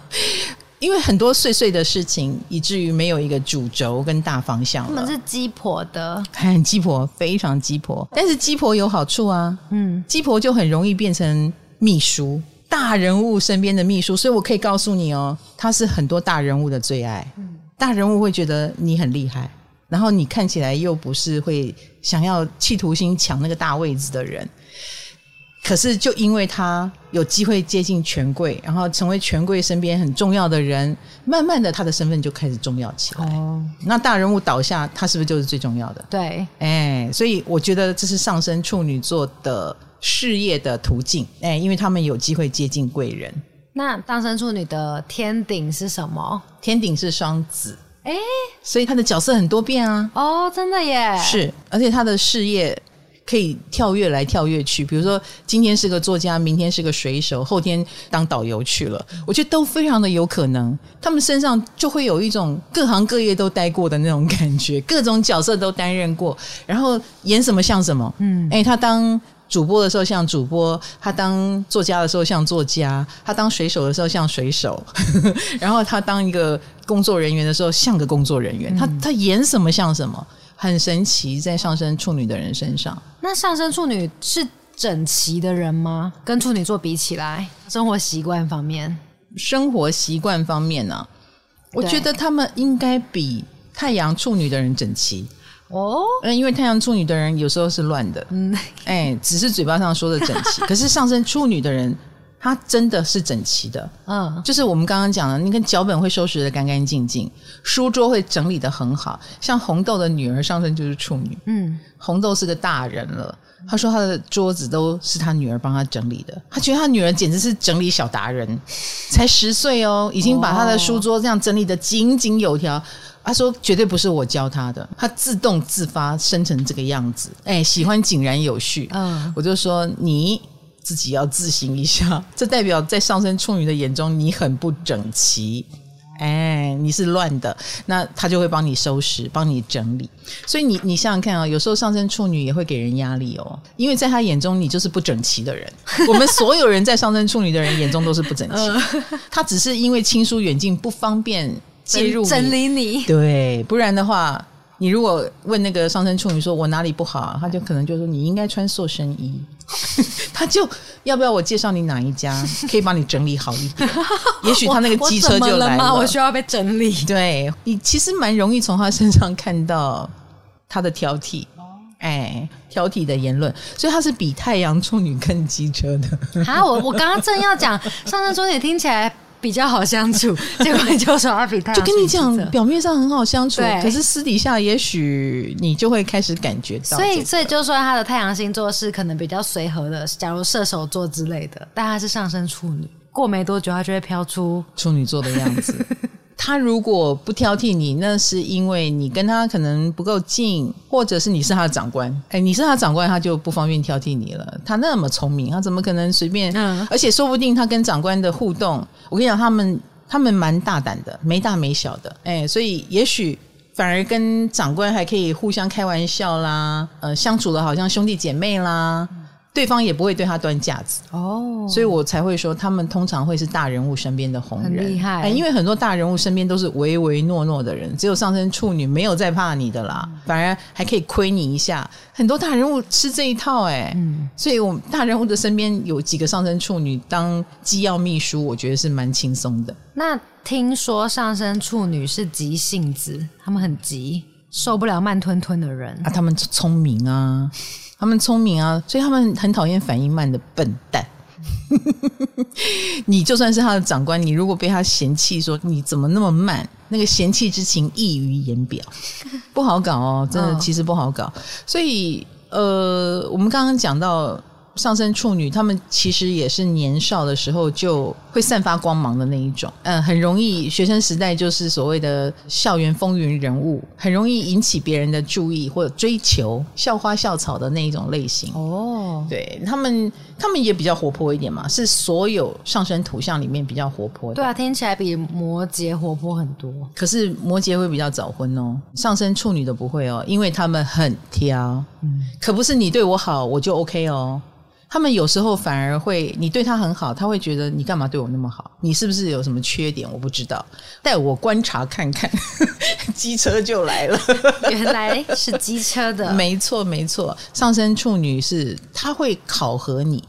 因为很多碎碎的事情以至于没有一个主轴跟大方向了。他们是鸡婆的，很鸡婆，非常鸡婆。但是鸡婆有好处啊，嗯，鸡婆就很容易变成秘书，大人物身边的秘书。所以我可以告诉你哦，他是很多大人物的最爱、嗯、大人物会觉得你很厉害，然后你看起来又不是会想要企图心抢那个大位置的人，可是就因为他有机会接近权贵，然后成为权贵身边很重要的人，慢慢的他的身份就开始重要起来、哦、那大人物倒下他是不是就是最重要的？对、哎、所以我觉得这是上升处女座的事业的途径、哎、因为他们有机会接近贵人。那上升处女的天顶是什么？天顶是双子。欸，所以他的角色很多变啊。哦，真的耶。是，而且他的事业可以跳跃来跳跃去，比如说今天是个作家，明天是个水手，后天当导游去了，我觉得都非常的有可能。他们身上就会有一种各行各业都待过的那种感觉，各种角色都担任过，然后演什么像什么。嗯，欸，他当主播的时候像主播，他当作家的时候像作家，他当水手的时候像水手然后他当一个工作人员的时候像个工作人员、嗯、他演什么像什么，很神奇，在上升处女的人身上。那上升处女是整齐的人吗？跟处女座比起来，生活习惯方面，生活习惯方面啊，我觉得他们应该比太阳处女的人整齐哦，因为太阳处女的人有时候是乱的，嗯，哎，只是嘴巴上说的整齐。可是上升处女的人，他真的是整齐的，嗯，就是我们刚刚讲的，你看脚本会收拾的干干净净，书桌会整理的很好。像红豆的女儿上升就是处女，嗯，红豆是个大人了，他说他的桌子都是他女儿帮他整理的，他觉得他女儿简直是整理小达人，才10岁哦，已经把他的书桌这样整理的井井有条。他说绝对不是我教他的，他自动自发生成这个样子，哎，喜欢井然有序。嗯，我就说你自己要自省一下，这代表在上升处女的眼中你很不整齐，哎，你是乱的，那他就会帮你收拾帮你整理。所以你想想看哦，有时候上升处女也会给人压力哦，因为在他眼中你就是不整齐的人我们所有人在上升处女的人眼中都是不整齐他只是因为亲疏远近不方便介入整理你，对，不然的话你如果问那个上升处女说我哪里不好，他就可能就说你应该穿塑身衣他就要不要我介绍你哪一家可以把你整理好一点也许他那个机车就来 了，我需要被整理。对，你其实蛮容易从他身上看到他的挑剔，哎，挑剔的言论，所以他是比太阳处女更机车的我刚刚正要讲上升处女听起来比较好相处，结果你就说他比太好相处，就跟你讲表面上很好相处，可是私底下也许你就会开始感觉到、這個、所以就说他的太阳星座是可能比较随和的，假如射手座之类的，但他是上升处女，过没多久他就会飘出处女座的样子他如果不挑剔你，那是因为你跟他可能不够近，或者是你是他的长官、欸、你是他的长官他就不方便挑剔你了，他那么聪明他怎么可能随便、而且说不定他跟长官的互动，我跟你讲他们蛮大胆的，没大没小的、欸、所以也许反而跟长官还可以互相开玩笑啦，相处的好像兄弟姐妹啦，对方也不会对他端架子哦，所以我才会说他们通常会是大人物身边的红人，很厉害、哎、因为很多大人物身边都是唯唯诺诺的人，只有上升处女没有在怕你的啦、反而还可以亏你一下，很多大人物吃这一套哎、所以我们大人物的身边有几个上升处女当机要秘书，我觉得是蛮轻松的。那听说上升处女是急性子，他们很急，受不了慢吞吞的人、啊、他们聪明啊，所以他们很讨厌反应慢的笨蛋你就算是他的长官，你如果被他嫌弃说你怎么那么慢，那个嫌弃之情溢于言表不好搞哦，真的其实不好搞、所以我们刚刚讲到上升处女，他们其实也是年少的时候就会散发光芒的那一种，很容易学生时代就是所谓的校园风云人物，很容易引起别人的注意或者追求，校花校草的那一种类型哦。对，他们也比较活泼一点嘛，是所有上升图像里面比较活泼的。对啊，听起来比摩羯活泼很多，可是摩羯会比较早婚哦，上升处女的不会哦，因为他们很挑、可不是你对我好我就 OK 哦，他们有时候反而会，你对他很好，他会觉得你干嘛对我那么好，你是不是有什么缺点我不知道，带我观察看看机车就来了原来是机车的，没错没错，上升处女是他会考核你，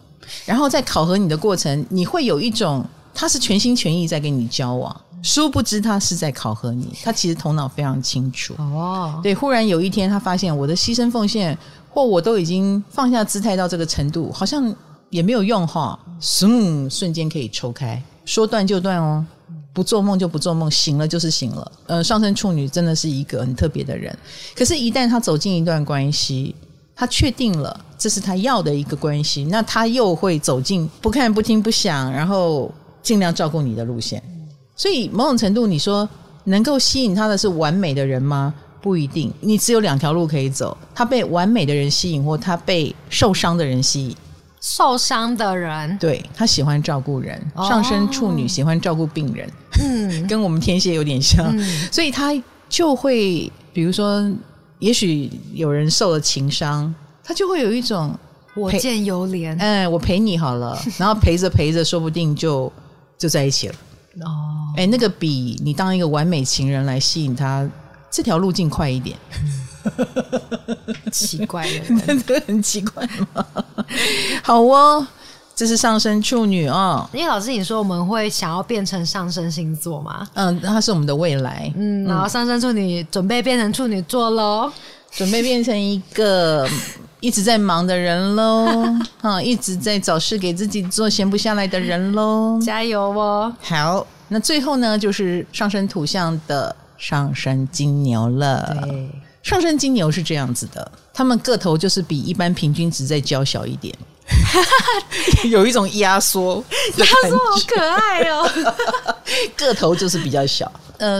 然后在考核你的过程，你会有一种他是全心全意在跟你交往，殊不知他是在考核你，他其实头脑非常清楚哦。对，忽然有一天他发现我的牺牲奉献或我都已经放下姿态到这个程度，好像也没有用哈，瞬间可以抽开，说断就断哦，不做梦就不做梦，醒了就是醒了。上升处女真的是一个很特别的人，可是一旦他走进一段关系，他确定了这是他要的一个关系，那他又会走进不看不听不想，然后尽量照顾你的路线。所以某种程度你说能够吸引他的是完美的人吗？不一定，你只有两条路可以走，他被完美的人吸引，或他被受伤的人吸引。受伤的人，对，他喜欢照顾人、上升处女喜欢照顾病人跟我们天蝎有点像、所以他就会比如说也许有人受了情伤，他就会有一种我见犹怜，我陪你好了然后陪着陪着说不定就在一起了哦，哎、欸，那个比你当一个完美情人来吸引他，这条路径快一点。奇怪的人，真的很奇怪吗？好哦，这是上升处女哦。因为老师，你说我们会想要变成上升星座吗？它是我们的未来。然后上升处女准备变成处女座咯，准备变成一个一直在忙的人咯一直在找事给自己做闲不下来的人咯，加油哦。好，那最后呢就是上升图像的上升金牛了。对，上升金牛是这样子的，他们个头就是比一般平均值再娇小一点有一种压缩，压缩好可爱哦个头就是比较小。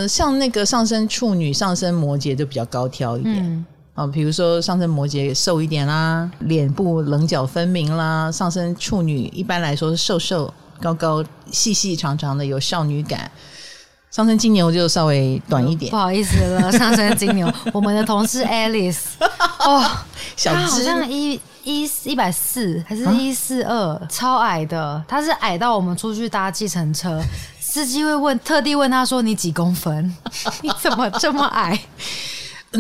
像那个上升处女上升摩羯就比较高挑一点，比如说上升摩羯瘦一点啦，脸部棱角分明啦，上升处女一般来说是瘦瘦高高细细长长的，有少女感。上升金牛就稍微短一点，不好意思了，上升金牛我们的同事 Alice 哦，小她好像140还是142，超矮的，她是矮到我们出去搭计程车司机会特地问她说你几公分你怎么这么矮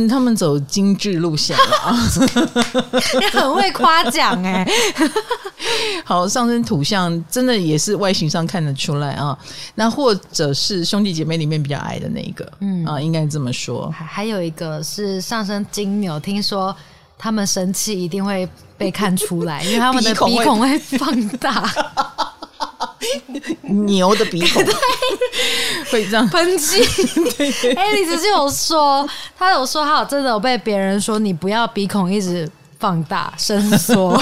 他们走精致路线了你很会夸奖欸好，上升图像真的也是外形上看得出来啊。那或者是兄弟姐妹里面比较矮的那一个应该这么说。还有一个是上升金牛，听说他们生气一定会被看出来因为他们的鼻孔会放大牛的鼻孔会这样喷气。Alice 就有说，他有说他有真的有被别人说你不要鼻孔一直放大伸缩，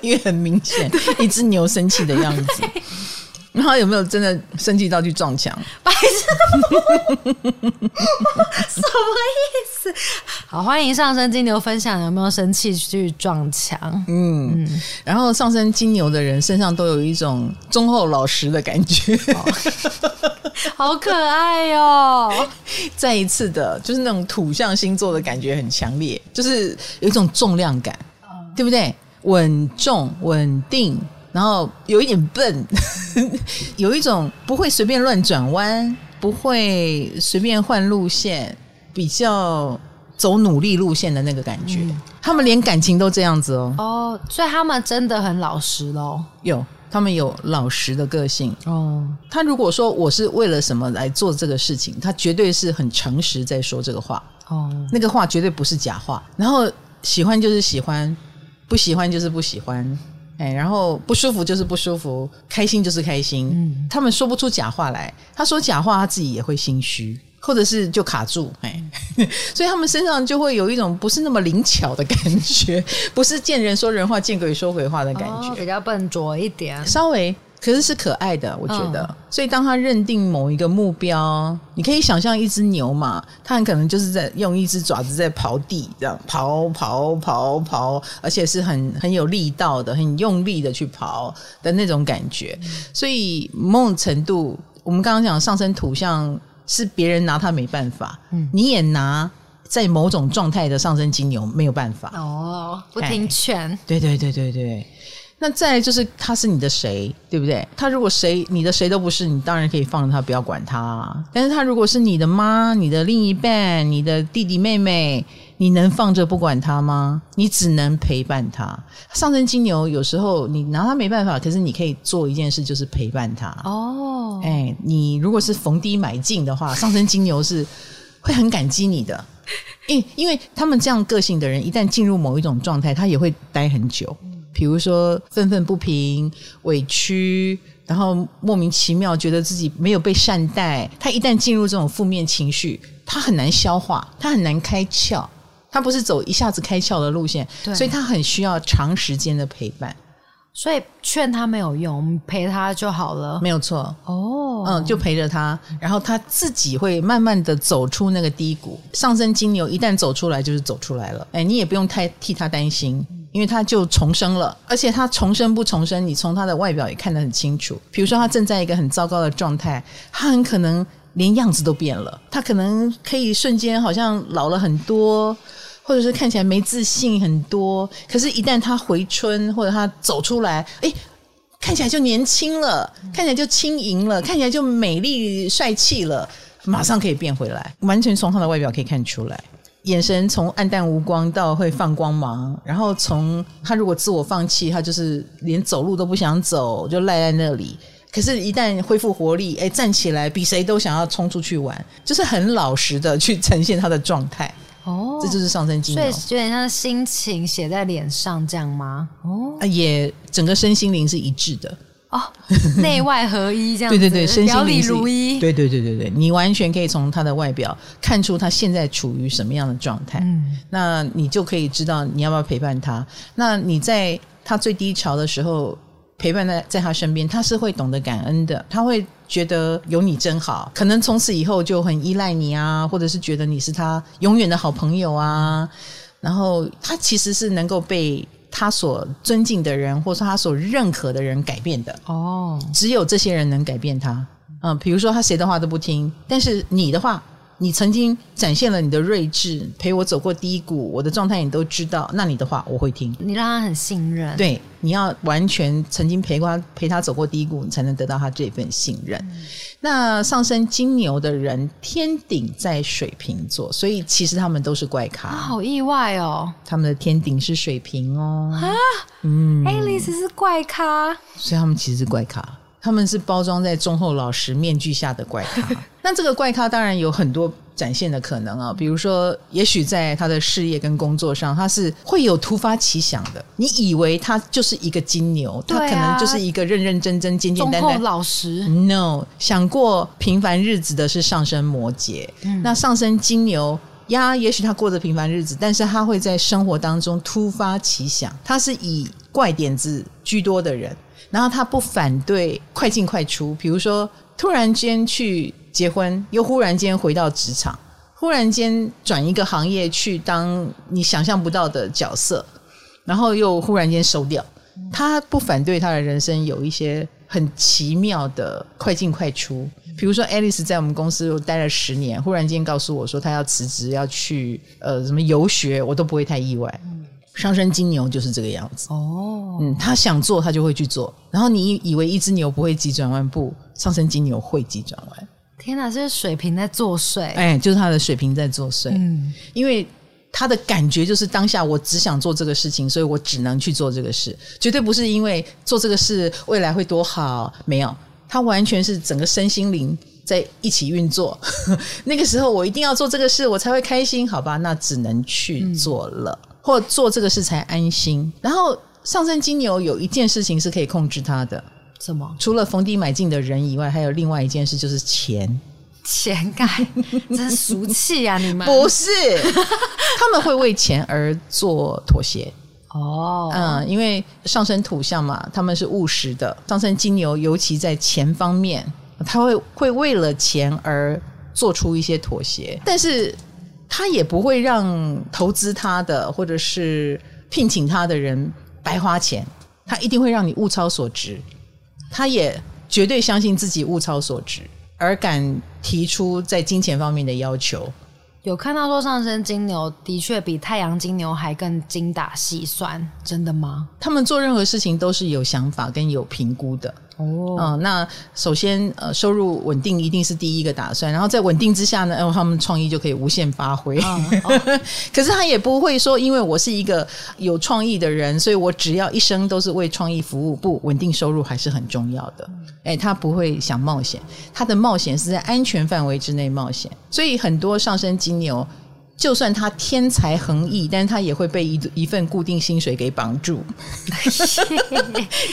因为很明显一只牛生气的样子。然后有没有真的生气到去撞墙？白痴，什么意思？好，欢迎上升金牛分享有没有生气去撞墙。嗯，然后上升金牛的人身上都有一种忠厚老实的感觉，好可爱哦！再一次的，就是那种土象星座的感觉很强烈，就是有一种重量感，对不对？稳重、稳定。然后有一点笨，有一种不会随便乱转弯，不会随便换路线，比较走努力路线的那个感觉。他们连感情都这样子哦。哦，所以他们真的很老实咯。有，他们有老实的个性。哦，他如果说我是为了什么来做这个事情，他绝对是很诚实在说这个话。哦，那个话绝对不是假话。然后喜欢就是喜欢，不喜欢就是不喜欢。哎，然后不舒服就是不舒服，开心就是开心。他们说不出假话来，他说假话他自己也会心虚，或者是就卡住。哎，所以他们身上就会有一种不是那么灵巧的感觉，不是见人说人话见鬼说鬼话的感觉，比较笨拙一点，稍微可是是可爱的，我觉得。所以当他认定某一个目标，你可以想象一只牛嘛，它很可能就是在用一只爪子在刨地，这样刨，而且是很有力道的，很用力的去刨的那种感觉。所以某种程度，我们刚刚讲上升土象是别人拿他没办法，你也拿。在某种状态的上升金牛没有办法哦，不听劝。对。那再来就是他是你的谁，对不对？他如果你的谁都不是，你当然可以放着他不要管他。但是他如果是你的妈、你的另一半、你的弟弟妹妹，你能放着不管他吗？你只能陪伴他。上升金牛有时候你拿他没办法，可是你可以做一件事，就是陪伴他。哦，哎，你如果是逢低买进的话，上升金牛是会很感激你的。因为他们这样个性的人一旦进入某一种状态，他也会待很久。比如说愤愤不平、委屈，然后莫名其妙觉得自己没有被善待，他一旦进入这种负面情绪，他很难消化，他很难开窍，他不是走一下子开窍的路线，所以他很需要长时间的陪伴。所以劝他没有用，我们陪他就好了，没有错。哦，就陪着他，然后他自己会慢慢的走出那个低谷。上升金牛一旦走出来，就是走出来了。哎，你也不用太替他担心，因为他就重生了。而且他重生不重生，你从他的外表也看得很清楚。比如说他正在一个很糟糕的状态，他很可能连样子都变了，他可能可以瞬间好像老了很多。或者是看起来没自信很多，可是一旦他回春或者他走出来，哎，看起来就年轻了，看起来就轻盈了，看起来就美丽帅气了，马上可以变回来。完全从他的外表可以看出来，眼神从暗淡无光到会放光芒，然后从他如果自我放弃，他就是连走路都不想走，就赖在那里。可是一旦恢复活力，哎，站起来比谁都想要冲出去玩，就是很老实的去呈现他的状态。哦，这就是上升金牛，所以有点像心情写在脸上这样吗？哦，也整个身心灵是一致的哦，内外合一这样子。对，身心灵如一。对，你完全可以从他的外表看出他现在处于什么样的状态。那你就可以知道你要不要陪伴他。那你在他最低潮的时候陪伴在他身边，他是会懂得感恩的，他会觉得有你真好，可能从此以后就很依赖你啊，或者是觉得你是他永远的好朋友啊。然后他其实是能够被他所尊敬的人或者他所认可的人改变的。哦，只有这些人能改变他。比如说他谁的话都不听，但是你的话，你曾经展现了你的睿智，陪我走过低谷，我的状态你都知道，那你的话我会听。你让他很信任。对，你要完全曾经陪他走过低谷，你才能得到他这份信任。那上升金牛的人天顶在水瓶座，所以其实他们都是怪咖。好意外哦，他们的天顶是水瓶哦。啊，Alice 是怪咖，所以他们其实是怪咖，他们是包装在忠厚老实面具下的怪咖。那这个怪咖当然有很多展现的可能啊，比如说也许在他的事业跟工作上他是会有突发奇想的，你以为他就是一个金牛，他可能就是一个认认真真简简单单忠厚老实， no， 想过平凡日子的是上升摩羯、那上升金牛呀，也许他过着平凡日子，但是他会在生活当中突发奇想，他是以怪点子居多的人，然后他不反对快进快出，比如说突然间去结婚，又忽然间回到职场，忽然间转一个行业去当你想象不到的角色，然后又忽然间收掉，他不反对他的人生有一些很奇妙的快进快出，比如说 Alice 在我们公司待了10年，忽然间告诉我说她要辞职要去什么游学，我都不会太意外。上升金牛就是这个样子哦，他想做他就会去做，然后你以为一只牛不会急转弯，不，上升金牛会急转弯。天哪，这是水瓶在作祟，哎，就是他的水瓶在作祟，因为他的感觉就是当下我只想做这个事情，所以我只能去做这个事，绝对不是因为做这个事未来会多好，没有，他完全是整个身心灵在一起运作那个时候我一定要做这个事我才会开心，好吧，那只能去做了、或做这个事才安心。然后上升金牛有一件事情是可以控制他的，什么？除了逢低买进的人以外，还有另外一件事，就是钱盖真俗气啊你们不是他们会为钱而做妥协哦，因为上升土象嘛，他们是务实的，上升金牛尤其在钱方面他会为了钱而做出一些妥协，但是他也不会让投资他的或者是聘请他的人白花钱，他一定会让你物超所值，他也绝对相信自己物超所值而敢提出在金钱方面的要求。有看到说上升金牛的确比太阳金牛还更精打细算，真的吗？他们做任何事情都是有想法跟有评估的哦。那首先收入稳定一定是第一个打算，然后在稳定之下呢，他们创意就可以无限发挥可是他也不会说因为我是一个有创意的人，所以我只要一生都是为创意服务，不，稳定收入还是很重要的，他不会想冒险，他的冒险是在安全范围之内冒险，所以很多上升金牛就算他天才横溢，但是他也会被 一份固定薪水给绑住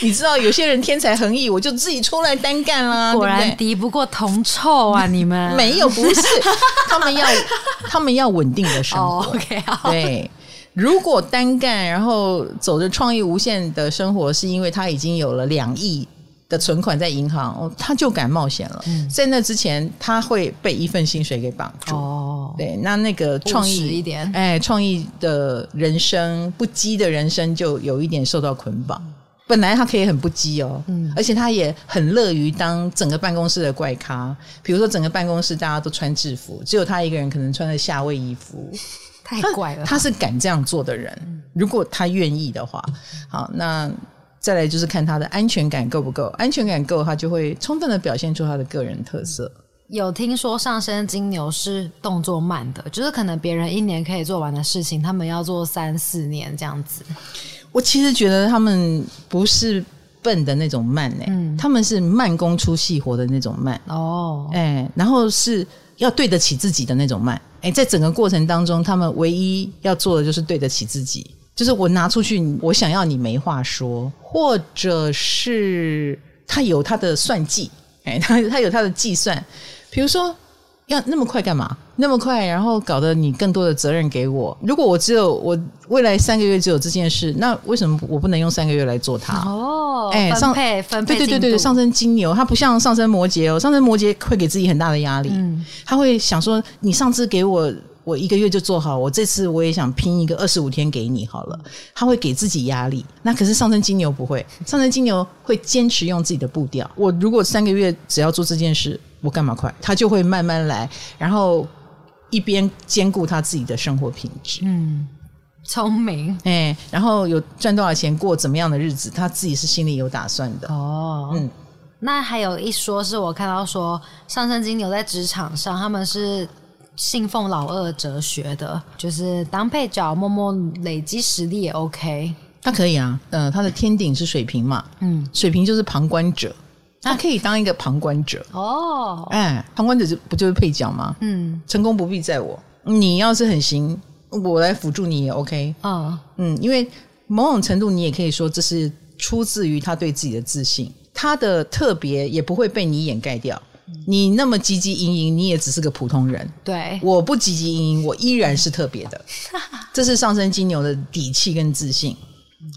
你知道有些人天才横溢，我就自己出来单干啦，果然敌不过铜臭啊你们没有，不是他们要稳定的生活、okay, 好，对，如果单干然后走着创意无限的生活，是因为他已经有了2亿的存款在银行、他就敢冒险了、在那之前他会被一份薪水给绑住、对，那个创意务实一点，创意的人生不羁的人生就有一点受到捆绑、本来他可以很不羁哦、而且他也很乐于当整个办公室的怪咖，比如说整个办公室大家都穿制服，只有他一个人可能穿着夏威夷服，太怪了，他是敢这样做的人、如果他愿意的话。好，那再来就是看他的安全感够不够，安全感够他就会充分的表现出他的个人特色。有听说上升金牛是动作慢的，就是可能别人1年可以做完的事情他们要做3-4年这样子。我其实觉得他们不是笨的那种慢、他们是慢工出细活的那种慢哦，然后是要对得起自己的那种慢，在整个过程当中他们唯一要做的就是对得起自己，就是我拿出去我想要你没话说，或者是他有他的算计、他有他的计算，比如说要那么快干嘛，那么快然后搞得你更多的责任给我，如果我只有我未来3个月只有这件事，那为什么我不能用3个月来做它哦、分配进度，对对对，上升金牛他不像上升摩羯哦，上升摩羯会给自己很大的压力、他会想说你上次给我1个月就做好，我这次我也想拼一个25天给你好了，他会给自己压力。那可是上升金牛不会，上升金牛会坚持用自己的步调，我如果3个月只要做这件事我干嘛快，他就会慢慢来，然后一边兼顾他自己的生活品质，聪明，然后有赚多少钱过怎么样的日子他自己是心里有打算的哦。那还有一说是我看到说上升金牛在职场上他们是信奉老二哲学的，就是当配角默默累积实力也 OK， 他可以啊，他的天顶是水瓶嘛，水瓶就是旁观者，他可以当一个旁观者哦，哎、嗯，旁观者不就是配角吗？嗯，成功不必在我，你要是很行，我来辅助你也 OK 啊、哦，嗯，因为某种程度你也可以说这是出自于他对自己的自信，他的特别也不会被你掩盖掉。你那么汲汲营营，你也只是个普通人。对，我不汲汲营营，我依然是特别的。这是上升金牛的底气跟自信。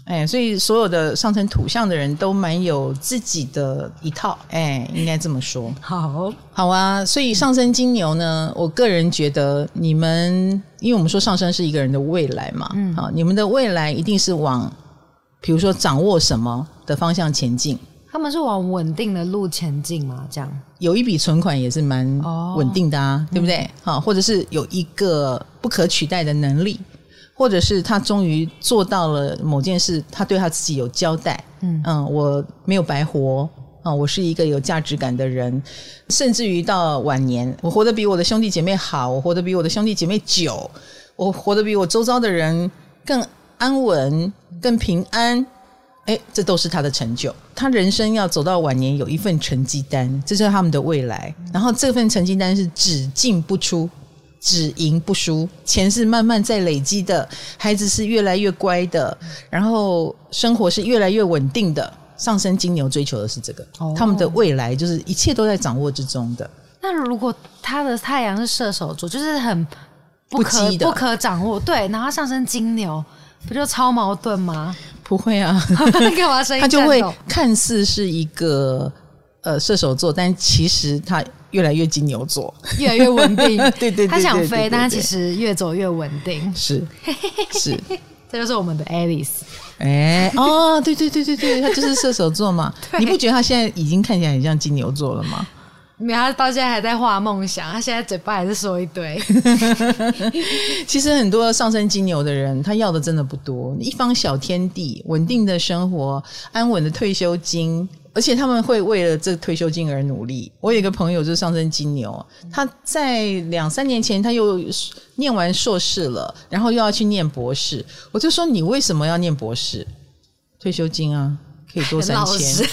哎，所以所有的上升土象的人都蛮有自己的一套，哎，应该这么说。好，好啊。所以上升金牛呢，我个人觉得你们，因为我们说上升是一个人的未来嘛，嗯，好，你们的未来一定是往，比如说掌握什么的方向前进。他们是往稳定的路前进嘛？这样有一笔存款也是蛮稳定的啊，哦、对不对、嗯？或者是有一个不可取代的能力，或者是他终于做到了某件事，他对他自己有交代。嗯，嗯我没有白活啊、嗯，我是一个有价值感的人。甚至于到晚年，我活得比我的兄弟姐妹好，我活得比我的兄弟姐妹久，我活得比我周遭的人更安稳、更平安。哎，这都是他的成就。他人生要走到晚年有一份成绩单，这是他们的未来。然后这份成绩单是只进不出，只赢不输，钱是慢慢在累积的，孩子是越来越乖的，然后生活是越来越稳定的。上升金牛追求的是这个、哦、他们的未来就是一切都在掌握之中的。那如果他的太阳是射手座，就是很不可掌握，对，然后上升金牛不就超矛盾吗？不会啊他就会看似是一个射手座，但其实他越来越金牛座，越来越稳定对对对对，他想飞但他其实越走越稳定，是是这就是我们的 Alice 哎、欸，哦对对对对对，他就是射手座嘛你不觉得他现在已经看起来很像金牛座了吗？没有，他到现在还在画梦想，他现在嘴巴还是说一堆其实很多上升金牛的人他要的真的不多，一方小天地，稳定的生活，安稳的退休金，而且他们会为了这退休金而努力。我有一个朋友就是上升金牛，他在2-3年前他又念完硕士了，然后又要去念博士。我就说你为什么要念博士？退休金啊可以多3000，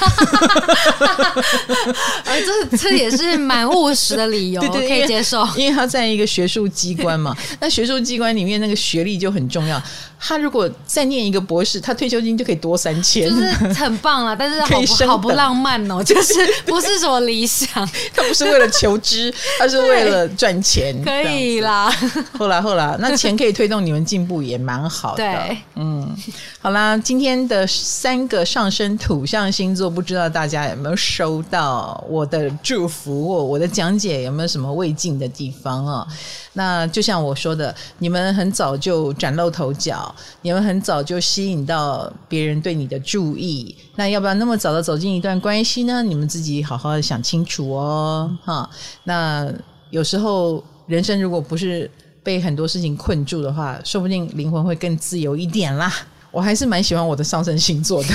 而这也是蛮务实的理由，对对，可以接受。因为他在一个学术机关嘛，那学术机关里面那个学历就很重要。他如果再念一个博士，他退休金就可以多3000，就是很棒啦。但是好不浪漫哦，就是不是什么理想。他不是为了求知，他是为了赚钱。可以啦，后来，那钱可以推动你们进步，也蛮好的。对，嗯，好啦，今天的3个上升土象星座，不知道大家有没有收到我的祝福，我的讲解有没有什么未尽的地方啊？那就像我说的，你们很早就崭露头角，你们很早就吸引到别人对你的注意，那要不要那么早的走进一段关系呢？你们自己好好的想清楚哦哈。那有时候人生如果不是被很多事情困住的话，说不定灵魂会更自由一点啦。我还是蛮喜欢我的上升星座的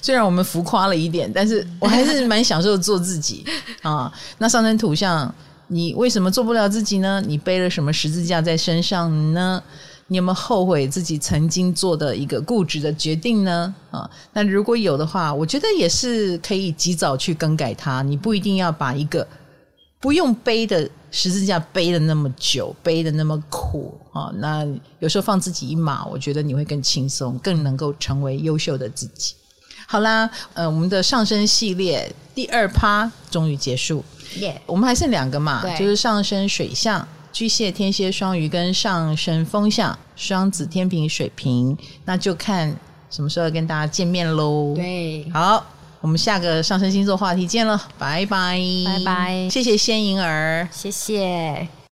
虽然我们浮夸了一点，但是我还是蛮享受做自己啊。那上升土象你为什么做不了自己呢？你背了什么十字架在身上呢？你有没有后悔自己曾经做的一个固执的决定呢？啊，那如果有的话，我觉得也是可以及早去更改它。你不一定要把一个不用背的十字架背的那么久，背的那么苦啊！那有时候放自己一马，我觉得你会更轻松，更能够成为优秀的自己。好啦，我们的上升系列第2趴终于结束， yeah. 我们还剩2个嘛，就是上升水象。巨蟹、天蝎、双鱼跟上升风象，双子、天秤、水瓶，那就看什么时候跟大家见面咯。对，好，我们下个上升星座话题见了，拜拜，拜拜，谢谢仙颖儿，谢谢。